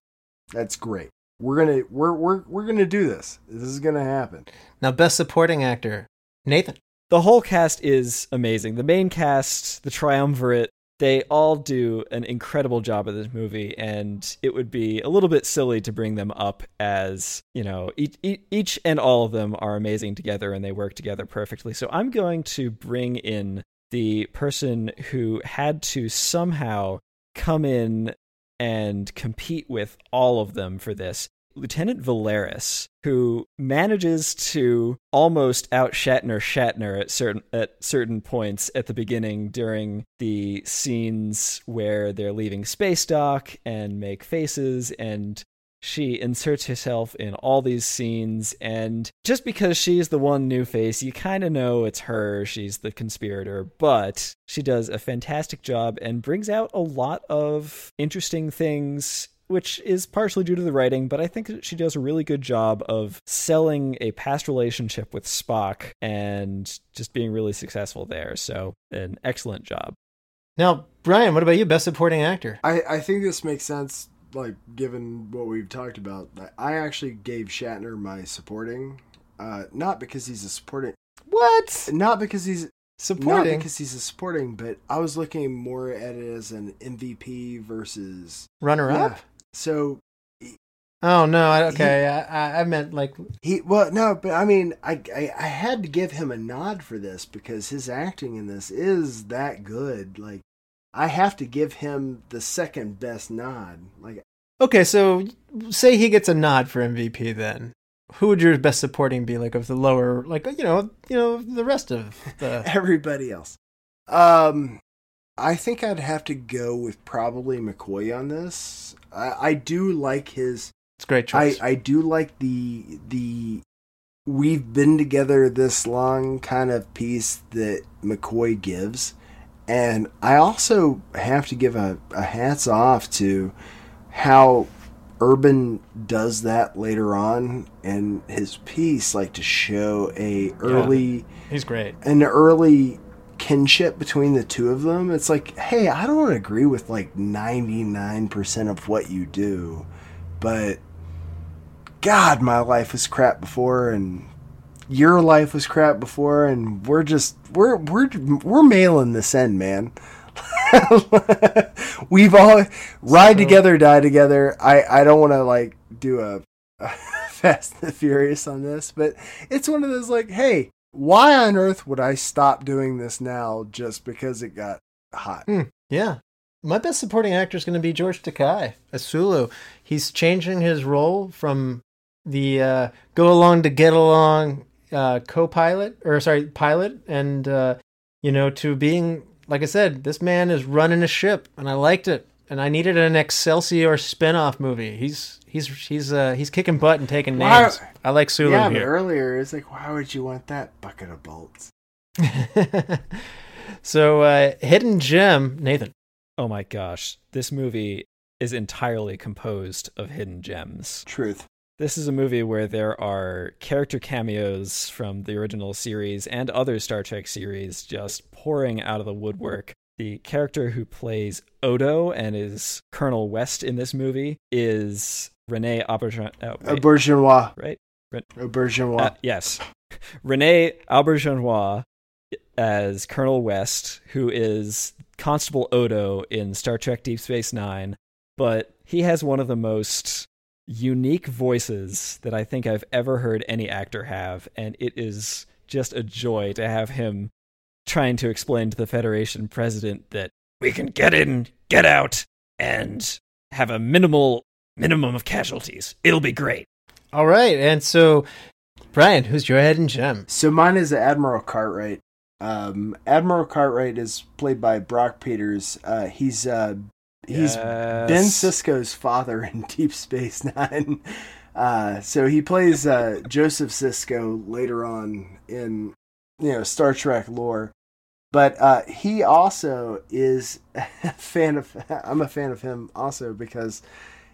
That's great. We're gonna we're we're we're gonna do this. This is gonna happen. Now, best supporting actor, Nathan. The whole cast is amazing. The main cast, the triumvirate, they all do an incredible job of this movie, and it would be a little bit silly to bring them up as, you know, each, each and all of them are amazing together and they work together perfectly. So I'm going to bring in the person who had to somehow come in and compete with all of them for this. Lieutenant Valeris, who manages to almost out Shatner Shatner at certain at certain points at the beginning during the scenes where they're leaving space dock and make faces, and she inserts herself in all these scenes, and just because she's the one new face, you kind of know it's her, she's the conspirator, but she does a fantastic job and brings out a lot of interesting things, which is partially due to the writing, but I think she does a really good job of selling a past relationship with Spock and just being really successful there. So an excellent job. Now, Brian, what about you? Best supporting actor. I, I think this makes sense. Like, given what we've talked about, I actually gave Shatner my supporting, uh, not because he's a supporting. What? Not because he's supporting. Not because he's a supporting, but I was looking more at it as an M V P versus runner up. Yeah. So. Oh no! I, okay, he, I, I meant like he. Well, no, but I mean, I, I I had to give him a nod for this because his acting in this is that good. Like, I have to give him the second best nod. Like, okay, so say he gets a nod for M V P, then who would your best supporting be? Like, of the lower, like, you know, you know, the rest of the everybody else. Um, I think I'd have to go with probably McCoy on this. I, I do like his. It's a great choice. I, I do like the the we've been together this long kind of piece that McCoy gives. And I also have to give a, a hats off to how Urban does that later on in his piece, like to show a early, yeah, he's great, an early kinship between the two of them. It's like, hey, I don't agree with like ninety-nine percent of what you do, but God, my life was crap before, and your life was crap before, and we're just we're we're we're mailing this in, man. We've all ride so, together, die together. I, I don't want to like do a, a Fast and Furious on this, but it's one of those like, hey, why on earth would I stop doing this now just because it got hot? Mm, yeah. My best supporting actor is going to be George Takei as Sulu. He's changing his role from the uh, go along to get along. Uh, co-pilot or sorry pilot and uh you know, to being, like I said, this man is running a ship, and I liked it, and I needed an Excelsior spinoff movie. He's he's he's uh he's kicking butt and taking names. Wow. I like Sulu. Yeah, here. But earlier it's like, why would you want that bucket of bolts? So uh hidden gem, Nathan. Oh my gosh, this movie is entirely composed of hidden gems. Truth. This is a movie where there are character cameos from the original series and other Star Trek series just pouring out of the woodwork. The character who plays Odo and is Colonel West in this movie is René Aubergin- oh, Auberginois. Right? Ren- Auberginois. Uh, yes. René Auberginois as Colonel West, who is Constable Odo in Star Trek Deep Space Nine, but he has one of the most unique voices that I think I've ever heard any actor have, and it is just a joy to have him trying to explain to the Federation president that we can get in, get out, and have a minimal minimum of casualties. It'll be great. All right, and so, Brian, who's your head and gem? So mine is Admiral Cartwright. Um, Admiral Cartwright is played by Brock Peters. Uh, he's uh, he's yes. Ben Sisko's father in Deep Space Nine. Uh, so he plays uh, Joseph Sisko later on in, you know, Star Trek lore. But uh, he also is a fan of, I'm a fan of him also because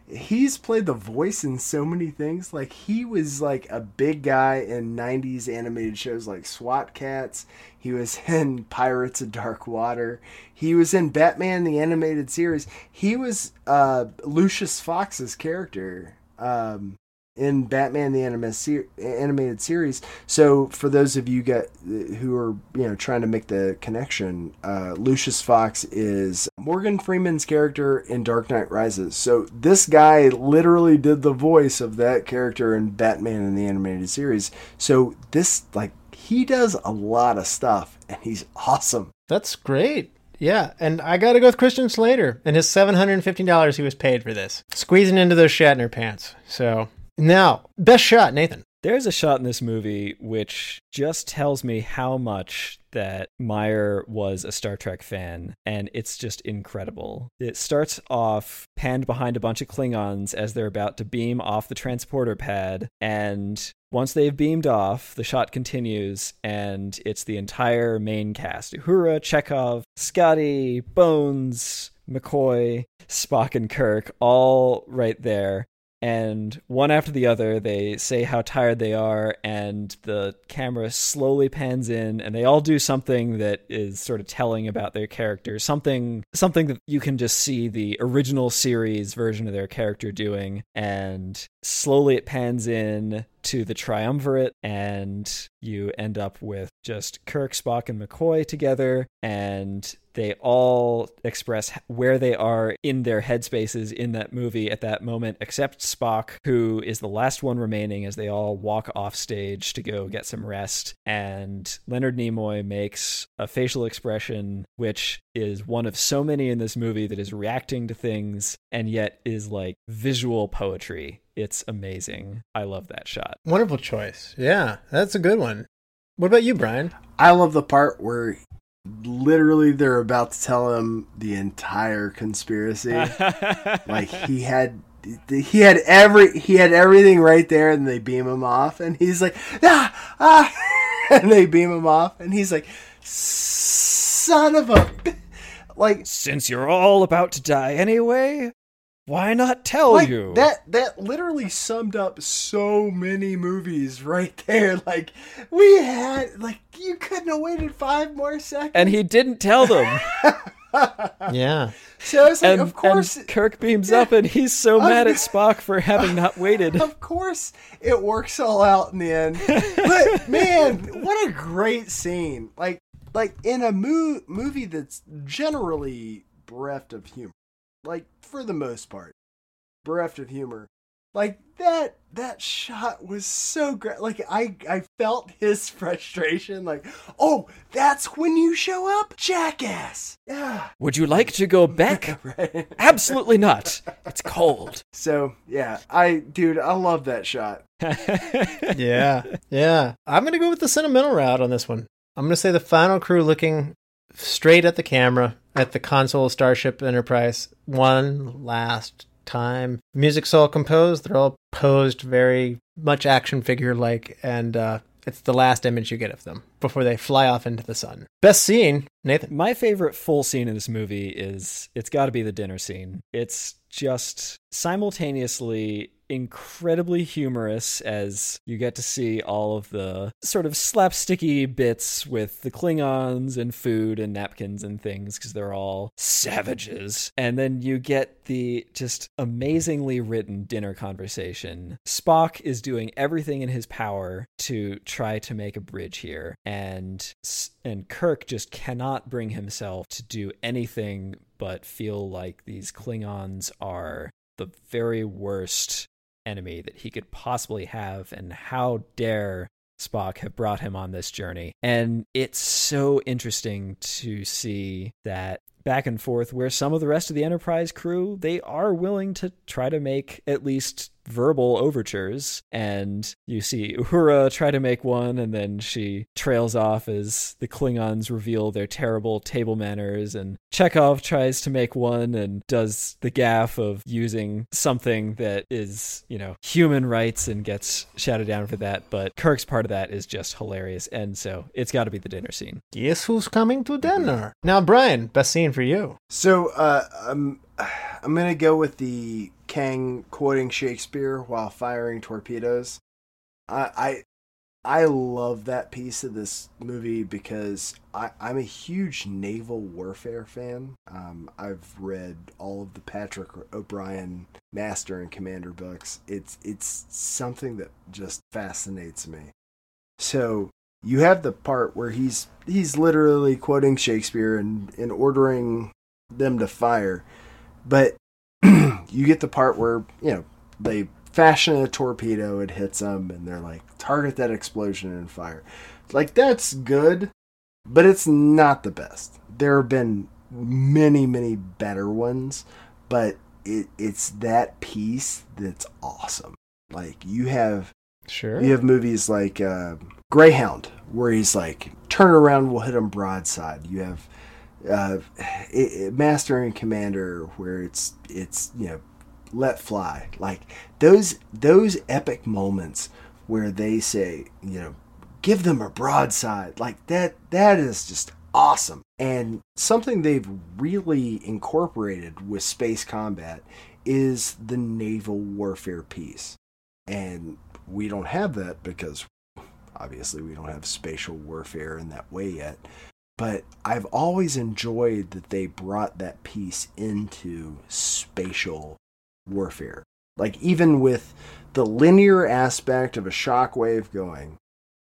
he's played the voice in so many things. Like, he was like a big guy in nineties animated shows like SWAT Cats. He was in Pirates of Dark Water. He was in Batman the Animated Series. He was uh, Lucius Fox's character um, in Batman the anima ser- Animated Series. So for those of you get, who are, you know, trying to make the connection, uh, Lucius Fox is Morgan Freeman's character in Dark Knight Rises. So this guy literally did the voice of that character in Batman in the Animated Series. So this, like, he does a lot of stuff, and he's awesome. That's great. Yeah, and I got to go with Christian Slater and his seven hundred fifty dollars he was paid for this. Squeezing into those Shatner pants. So now, best shot, Nathan. There's a shot in this movie which just tells me how much that Meyer was a Star Trek fan, and it's just incredible. It starts off panned behind a bunch of Klingons as they're about to beam off the transporter pad, and once they've beamed off, the shot continues, and it's the entire main cast. Uhura, Chekhov, Scotty, Bones, McCoy, Spock, and Kirk, all right there. And one after the other, they say how tired they are, and the camera slowly pans in, and they all do something that is sort of telling about their character, something something that you can just see the original series version of their character doing. And slowly it pans in to the triumvirate, and you end up with just Kirk, Spock, and McCoy together, and they all express where they are in their headspaces in that movie at that moment, except Spock, who is the last one remaining as they all walk off stage to go get some rest. And Leonard Nimoy makes a facial expression, which is one of so many in this movie that is reacting to things and yet is like visual poetry. It's amazing. I love that shot. Wonderful choice. Yeah, that's a good one. What about you, Brian? I love the part where literally they're about to tell him the entire conspiracy. Like, he had he had every he had everything right there, and they beam him off, and he's like, ah, ah, and they beam him off, and he's like, son of a, like, since you're all about to die anyway, why not tell like, you? That that literally summed up so many movies right there. Like, we had, like, you couldn't have waited five more seconds. And he didn't tell them. Yeah. So I was like, and, of course. And Kirk beams yeah, up, and he's so I'm, mad at Spock for having not waited. Of course it works all out in the end. But, man, what a great scene. Like, like in a mo- movie that's generally bereft of humor. Like, for the most part, bereft of humor. Like, that that shot was so great. Like, I, I felt his frustration. Like, oh, that's when you show up? Jackass! Yeah. Would you like to go back? Right. Absolutely not. It's cold. So, yeah. I, dude, I love that shot. Yeah. Yeah. I'm going to go with the sentimental route on this one. I'm going to say the final crew looking straight at the camera at the console of Starship Enterprise one last time. Music's all composed. They're all posed very much action figure-like, and uh, it's the last image you get of them before they fly off into the sun. Best scene, Nathan? My favorite full scene in this movie is, it's got to be the dinner scene. It's just simultaneously incredibly humorous as you get to see all of the sort of slapsticky bits with the Klingons and food and napkins and things, because they're all savages. And then you get the just amazingly written dinner conversation. Spock is doing everything in his power to try to make a bridge here, and and Kirk just cannot bring himself to do anything but feel like these Klingons are the very worst enemy that he could possibly have, and how dare Spock have brought him on this journey. And it's so interesting to see that back and forth where some of the rest of the Enterprise crew, they are willing to try to make at least verbal overtures, and you see Uhura try to make one, and then she trails off as the Klingons reveal their terrible table manners, and Chekhov tries to make one and does the gaffe of using something that is, you know, human rights and gets shouted down for that, but Kirk's part of that is just hilarious, and so it's got to be the dinner scene. Guess who's coming to dinner? Now, Brian, best scene for you. So, uh, um... I'm going to go with the Kang quoting Shakespeare while firing torpedoes. I I, I love that piece of this movie because I, I'm a huge naval warfare fan. Um, I've read all of the Patrick O'Brien Master and Commander books. It's, it's something that just fascinates me. So you have the part where he's, he's literally quoting Shakespeare and, and ordering them to fire. But you get the part where, you know, they fashion a torpedo, it hits them, and they're like, target that explosion and fire. Like, that's good, but it's not the best. There have been many, many better ones, but it, it's that piece that's awesome. Like, you have, sure. you have movies like uh, Greyhound, where he's like, turn around, we'll hit them broadside. You have... Uh, it, it, Master and Commander, where it's it's you know, let fly, like those those epic moments where they say, you know, give them a broadside, like that that is just awesome. And something they've really incorporated with space combat is the naval warfare piece, and we don't have that because obviously we don't have spatial warfare in that way yet. But I've always enjoyed that they brought that piece into spatial warfare. Like, even with the linear aspect of a shockwave going,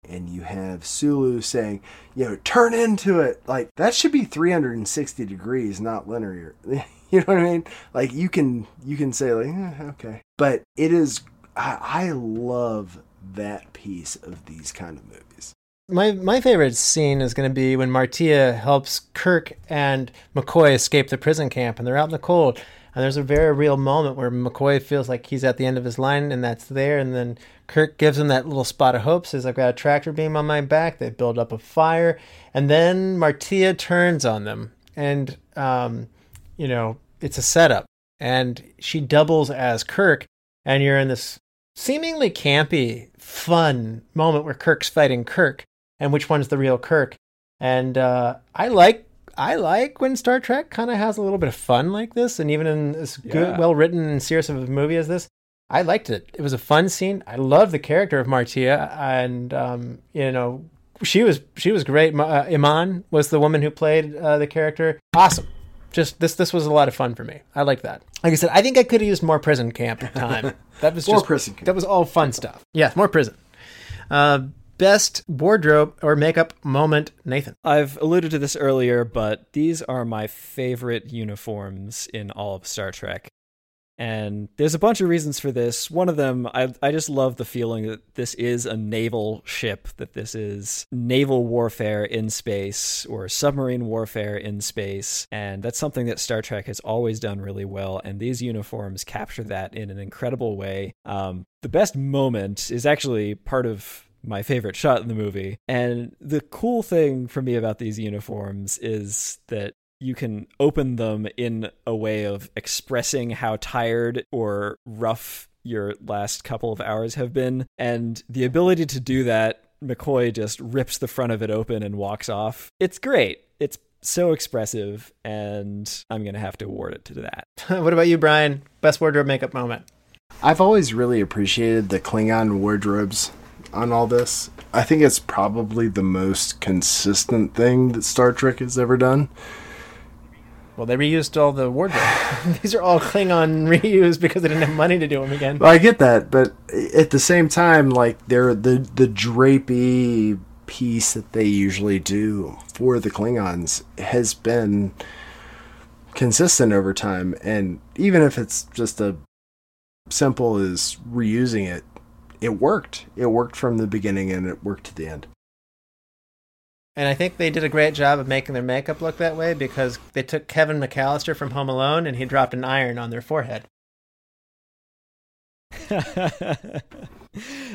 and you have Sulu saying, you know, turn into it. Like, that should be three hundred sixty degrees, not linear. You know what I mean? Like, you can you can say, like, eh, okay. But it is, I, I love that piece of these kind of movies. My my favorite scene is going to be when Martia helps Kirk and McCoy escape the prison camp, and they're out in the cold. And there's a very real moment where McCoy feels like he's at the end of his line, and that's there. And then Kirk gives him that little spot of hope, says, I've got a tractor beam on my back. They build up a fire. And then Martia turns on them. And, um, you know, it's a setup. And she doubles as Kirk, and you're in this seemingly campy, fun moment where Kirk's fighting Kirk. And which one's the real Kirk? And uh, I like I like when Star Trek kind of has a little bit of fun like this. And even in as yeah. good, well-written and serious of a movie as this, I liked it. It was a fun scene. I love the character of Martia, and um, you know, she was she was great. Uh, Iman was the woman who played uh, the character. Awesome. Just this this was a lot of fun for me. I like that. Like I said, I think I could have used more prison camp time. That was more just prison camp. That was all fun stuff. Yes, more prison. Uh, Best wardrobe or makeup moment, Nathan. I've alluded to this earlier, but these are my favorite uniforms in all of Star Trek. And there's a bunch of reasons for this. One of them, I, I just love the feeling that this is a naval ship, that this is naval warfare in space or submarine warfare in space. And that's something that Star Trek has always done really well. And these uniforms capture that in an incredible way. Um, the best moment is actually part of my favorite shot in the movie. And the cool thing for me about these uniforms is that you can open them in a way of expressing how tired or rough your last couple of hours have been. And the ability to do that, McCoy just rips the front of it open and walks off. It's great. It's so expressive, and I'm going to have to award it to that. What about you, Brian? Best wardrobe makeup moment. I've always really appreciated the Klingon wardrobes on all this. I think it's probably the most consistent thing that Star Trek has ever done. Well, they reused all the wardrobe. These are all Klingon reused because they didn't have money to do them again. Well, I get that, but at the same time, like, they're the, the drapey piece that they usually do for the Klingons has been consistent over time, and even if it's just a simple as reusing it, it worked. It worked from the beginning and it worked to the end. And I think they did a great job of making their makeup look that way because they took Kevin McAllister from Home Alone and he dropped an iron on their forehead.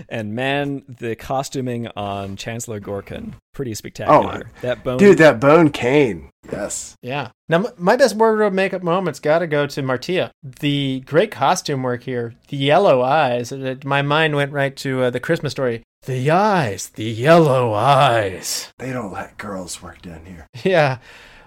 And man, the costuming on Chancellor Gorkin, pretty spectacular. Oh, that bone, dude, that bone cane. Yes. Yeah. Now, my best wardrobe makeup moment's got to go to Martia. The great costume work here, the yellow eyes. My mind went right to uh, the Christmas Story. The eyes, the yellow eyes. They don't let girls work down here. Yeah.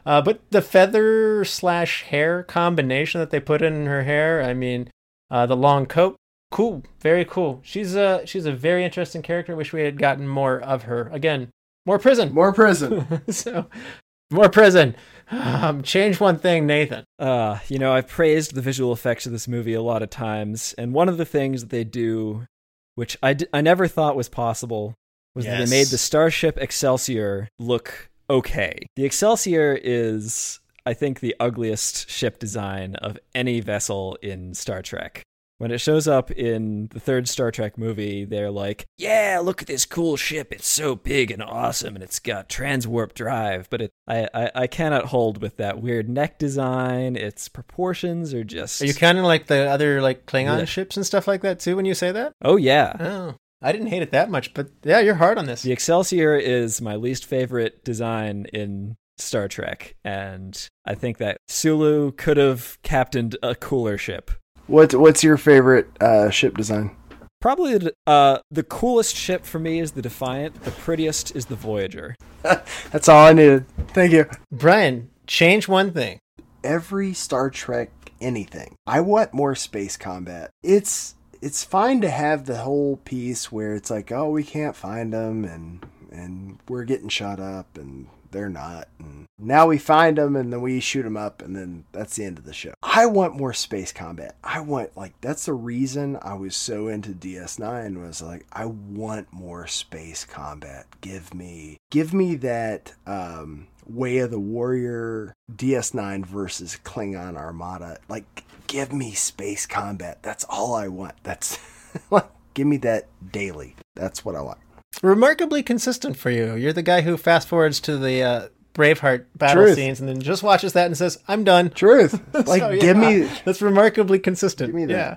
Uh, but the feather slash hair combination that they put in her hair, I mean, uh, the long coat. Cool, very cool. She's a she's a very interesting character. I wish we had gotten more of her. Again, more prison, more prison. So, more prison. Um, change one thing, Nathan. Uh, you know, I've praised the visual effects of this movie a lot of times, and one of the things that they do, which I, d- I never thought was possible, was yes. that they made the starship Excelsior look okay. The Excelsior is, I think, the ugliest ship design of any vessel in Star Trek. When it shows up in the third Star Trek movie, they're like, yeah, look at this cool ship. It's so big and awesome, and it's got transwarp drive. But it, I, I, I cannot hold with that weird neck design. Its proportions are just... Are you counting like the other like Klingon yeah. ships and stuff like that, too, when you say that? Oh, yeah. Oh, I didn't hate it that much, but yeah, you're hard on this. The Excelsior is my least favorite design in Star Trek, and I think that Sulu could have captained a cooler ship. What's what's your favorite uh, ship design? Probably uh, the coolest ship for me is the Defiant. The prettiest is the Voyager. That's all I needed. Thank you. Brian, change one thing. Every Star Trek anything. I want more space combat. It's it's fine to have the whole piece where it's like, oh, we can't find them, and and we're getting shot up, and they're not, and now we find them, and then we shoot them up, and then that's the end of the show. I want more space combat. I want, like, that's the reason I was so into D S nine, was like, I want more space combat. Give me, give me that um, Way of the Warrior, D S nine versus Klingon Armada. Like, give me space combat. That's all I want. That's, give me that daily. That's what I want. Remarkably consistent for you. You're the guy who fast forwards to the uh, Braveheart battle Truth. scenes and then just watches that and says, I'm done. Truth. Like, so, yeah, give me... That's remarkably consistent. Give me that. Yeah.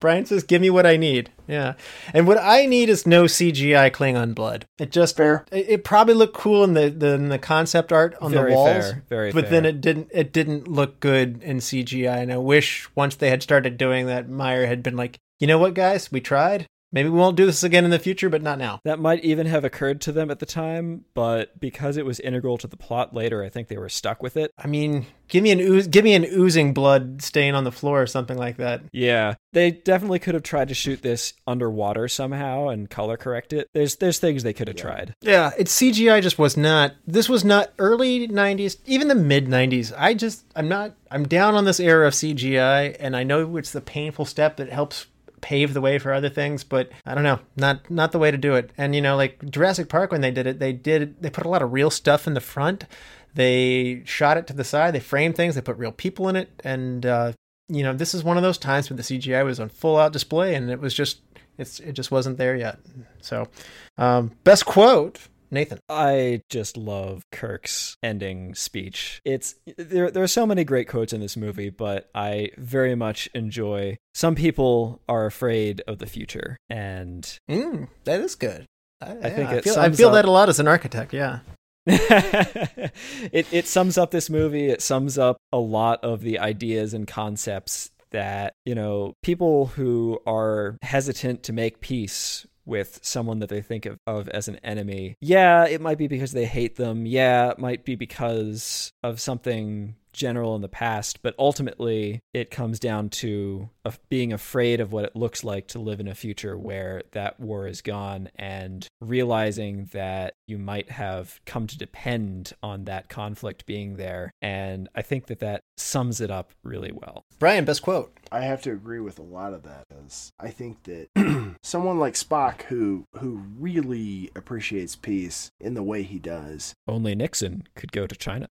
Brian says, give me what I need. Yeah. And what I need is no C G I Klingon blood. It just... Fair. It, it probably looked cool in the, the, in the concept art on Very the walls. Fair. Very but fair. then it didn't, it didn't look good in C G I. And I wish once they had started doing that, Meyer had been like, you know what, guys? We tried. Maybe we won't do this again in the future, but not now. That might even have occurred to them at the time, but because it was integral to the plot later, I think they were stuck with it. I mean, give me an ooze, give me an oozing blood stain on the floor or something like that. Yeah, they definitely could have tried to shoot this underwater somehow and color correct it. There's there's things they could have yeah. tried. Yeah, it's C G I just was not. This was not early nineties, even the mid nineties. I just I'm not I'm down on this era of C G I, and I know it's the painful step that helps pave the way for other things, but I don't know, not not the way to do it. And you know, like Jurassic Park, when they did it, they did they put a lot of real stuff in the front, they shot it to the side, they framed things, they put real people in it, and uh you know, this is one of those times when the C G I was on full out display, and it was just it's it just wasn't there yet. So um best quote, Nathan. I just love Kirk's ending speech. It's there. There are so many great quotes in this movie, but I very much enjoy. Some people are afraid of the future, and mm, that is good. I, I yeah, think it I feel, I feel up, that a lot as an architect. Yeah, it it sums up this movie. It sums up a lot of the ideas and concepts that, you know, people who are hesitant to make peace with someone that they think of, of as an enemy. Yeah, it might be because they hate them. Yeah, it might be because of something general in the past, but ultimately it comes down to being afraid of what it looks like to live in a future where that war is gone, and realizing that you might have come to depend on that conflict being there. And I think that that sums it up really well. Brian, best quote. I have to agree with a lot of that, because I think that someone like Spock, who who really appreciates peace in the way he does, only Nixon could go to China,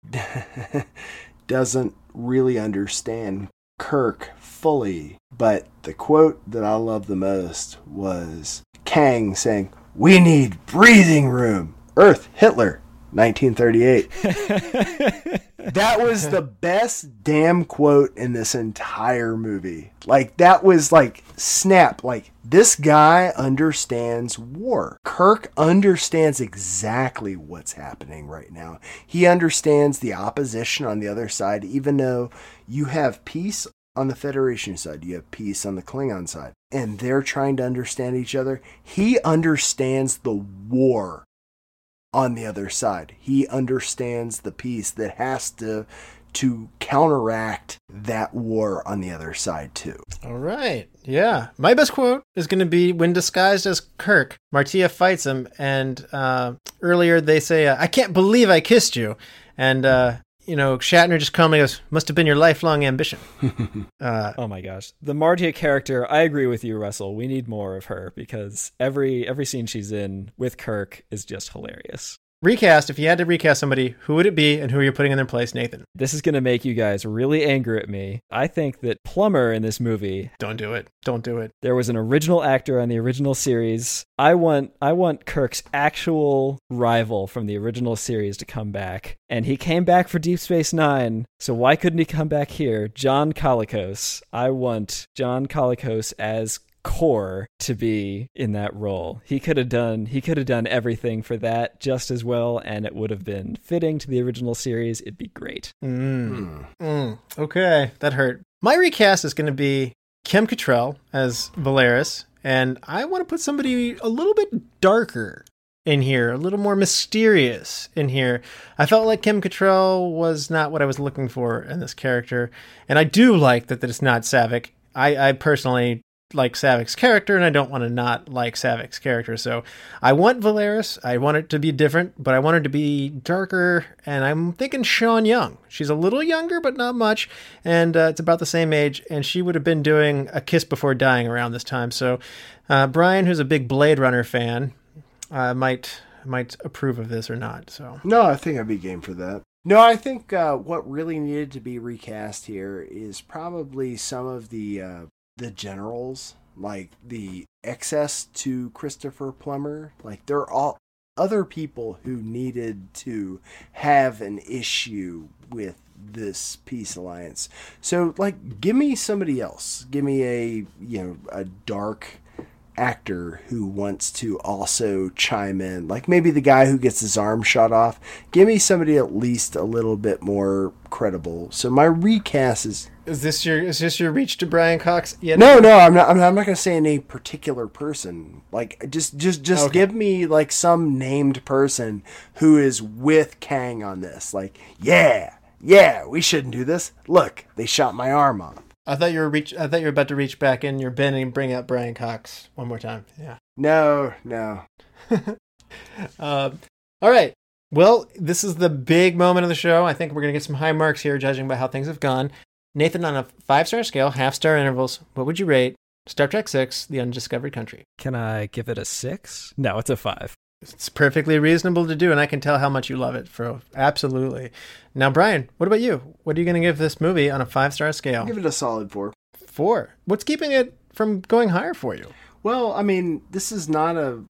doesn't really understand Kirk fully, but the quote that I love the most was Kang saying, "We need breathing room. Earth, Hitler, nineteen thirty-eight." That was the best damn quote in this entire movie. Like, that was like, snap. Like, this guy understands war. Kirk understands exactly what's happening right now. He understands the opposition on the other side, even though you have peace on the Federation side, you have peace on the Klingon side, and they're trying to understand each other. He understands the war on the other side. He understands the peace that has to to counteract that war on the other side too. All right. Yeah. My best quote is going to be when disguised as Kirk, Martia fights him. And uh, earlier they say, uh, "I can't believe I kissed you." And, uh, you know, Shatner just calmly goes, "Must have been your lifelong ambition." uh, oh my gosh. The Martia character, I agree with you, Russell. We need more of her because every every scene she's in with Kirk is just hilarious. Recast, if you had to recast somebody, who would it be and who are you putting in their place, Nathan? This is going to make you guys really angry at me. I think that Plummer in this movie... Don't do it. Don't do it. There was an original actor on the original series. I want I want Kirk's actual rival from the original series to come back. And he came back for Deep Space Nine, so why couldn't he come back here? John Colicos. I want John Colicos as Core to be in that role. He could have done he could have done everything for that just as well, and it would have been fitting to the original series. It'd be great. Mm. Mm. Okay, that hurt. My recast is going to be Kim Cattrall as Valeris, and I want to put somebody a little bit darker in here, a little more mysterious in here. I felt like Kim Cattrall was not what I was looking for in this character, and I do like that, that it's not Saavik. I, I personally like Saavik's character, and I don't want to not like Saavik's character. So I want Valeris. I want it to be different, but I want her to be darker. And I'm thinking Sean Young. She's a little younger, but not much. And uh, it's about the same age. And she would have been doing A Kiss Before Dying around this time. So uh, Brian, who's a big Blade Runner fan, uh, might might approve of this or not. So no, I think I'd be game for that. No, I think uh, what really needed to be recast here is probably some of the... Uh, the generals, like the excess to Christopher Plummer, like they're all other people who needed to have an issue with this peace alliance. So like, give me somebody else. Give me a, you know, a dark actor who wants to also chime in. Like maybe the guy who gets his arm shot off. Give me somebody at least a little bit more credible. So my recast is... Is this your is this your reach to Brian Cox? Yeah. No, no, I'm not. I'm not, not going to say any particular person. Like just, just, just okay. Give me like some named person who is with Kang on this. Like, yeah, yeah, we shouldn't do this. Look, they shot my arm off. I thought you were reach. I thought you were about to reach back in your bin and bring up Brian Cox one more time. Yeah. No, no. uh, all right. Well, this is the big moment of the show. I think we're going to get some high marks here, judging by how things have gone. Nathan, on a five-star scale, half-star intervals, what would you rate Star Trek six, The Undiscovered Country? Can I give it a six? No, it's a five. It's perfectly reasonable to do, and I can tell how much you love it. For absolutely. Now, Brian, what about you? What are you going to give this movie on a five-star scale? I'll give it a solid four. Four? What's keeping it from going higher for you? Well, I mean, this is not a...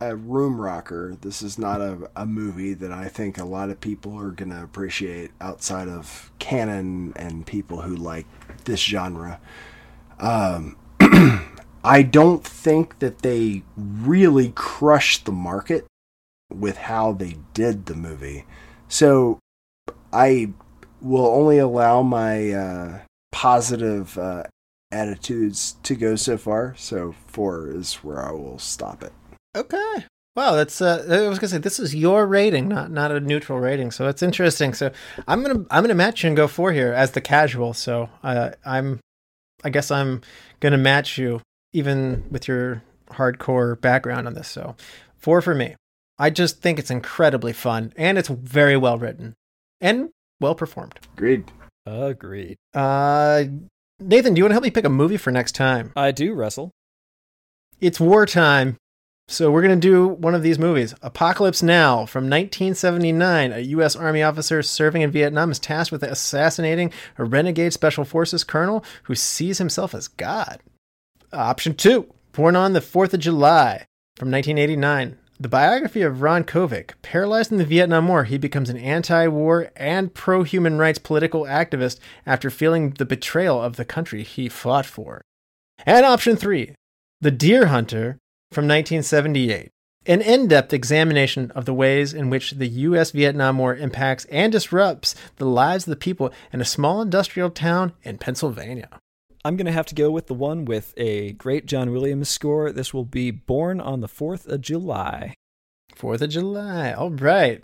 a room rocker. This is not a, a movie that I think a lot of people are going to appreciate outside of canon and people who like this genre. Um, I don't think that they really crushed the market with how they did the movie. So I will only allow my uh, positive uh, attitudes to go so far. So four is where I will stop it. Okay. Wow, that's uh I was gonna say this is your rating, not not a neutral rating, so that's interesting. So I'm gonna I'm gonna match you and go four here as the casual. So uh, I'm I guess I'm gonna match you even with your hardcore background on this. So four for me. I just think it's incredibly fun and it's very well written and well performed. Agreed. Agreed. Uh, Nathan, do you want to help me pick a movie for next time? I do, Russell. It's wartime. So we're going to do one of these movies. Apocalypse Now from nineteen seventy-nine. A U S Army officer serving in Vietnam is tasked with assassinating a renegade Special Forces colonel who sees himself as God. Option two. Born on the fourth of July from nineteen eighty-nine. The biography of Ron Kovic. Paralyzed in the Vietnam War, he becomes an anti-war and pro-human rights political activist after feeling the betrayal of the country he fought for. And option three. The Deer Hunter from nineteen seventy-eight, an in-depth examination of the ways in which the U S Vietnam War impacts and disrupts the lives of the people in a small industrial town in Pennsylvania. I'm going to have to go with the one with a great John Williams score. This will be Born on the fourth of July. fourth of July. All right.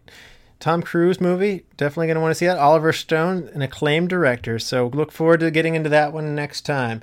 Tom Cruise movie. Definitely going to want to see that. Oliver Stone, an acclaimed director. So look forward to getting into that one next time.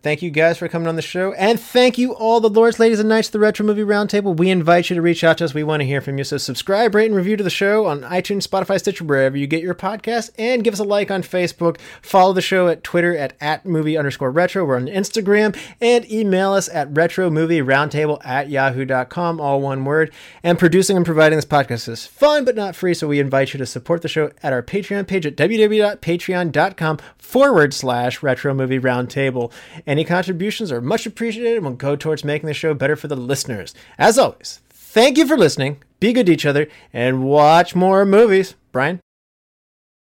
Thank you guys for coming on the show. And thank you all the lords, ladies, and knights of the Retro Movie Roundtable. We invite you to reach out to us. We want to hear from you. So subscribe, rate, and review to the show on iTunes, Spotify, Stitcher, wherever you get your podcasts. And give us a like on Facebook. Follow the show at Twitter at, at movie underscore retro. We're on Instagram. And email us at retromovieroundtable at yahoo dot com. All one word. And producing and providing this podcast is fun but not free. So we invite you to support the show at our Patreon page at www.patreon.com forward slash retro movie roundtable. Any contributions are much appreciated and will go towards making the show better for the listeners. As always, thank you for listening. Be good to each other and watch more movies. Brian?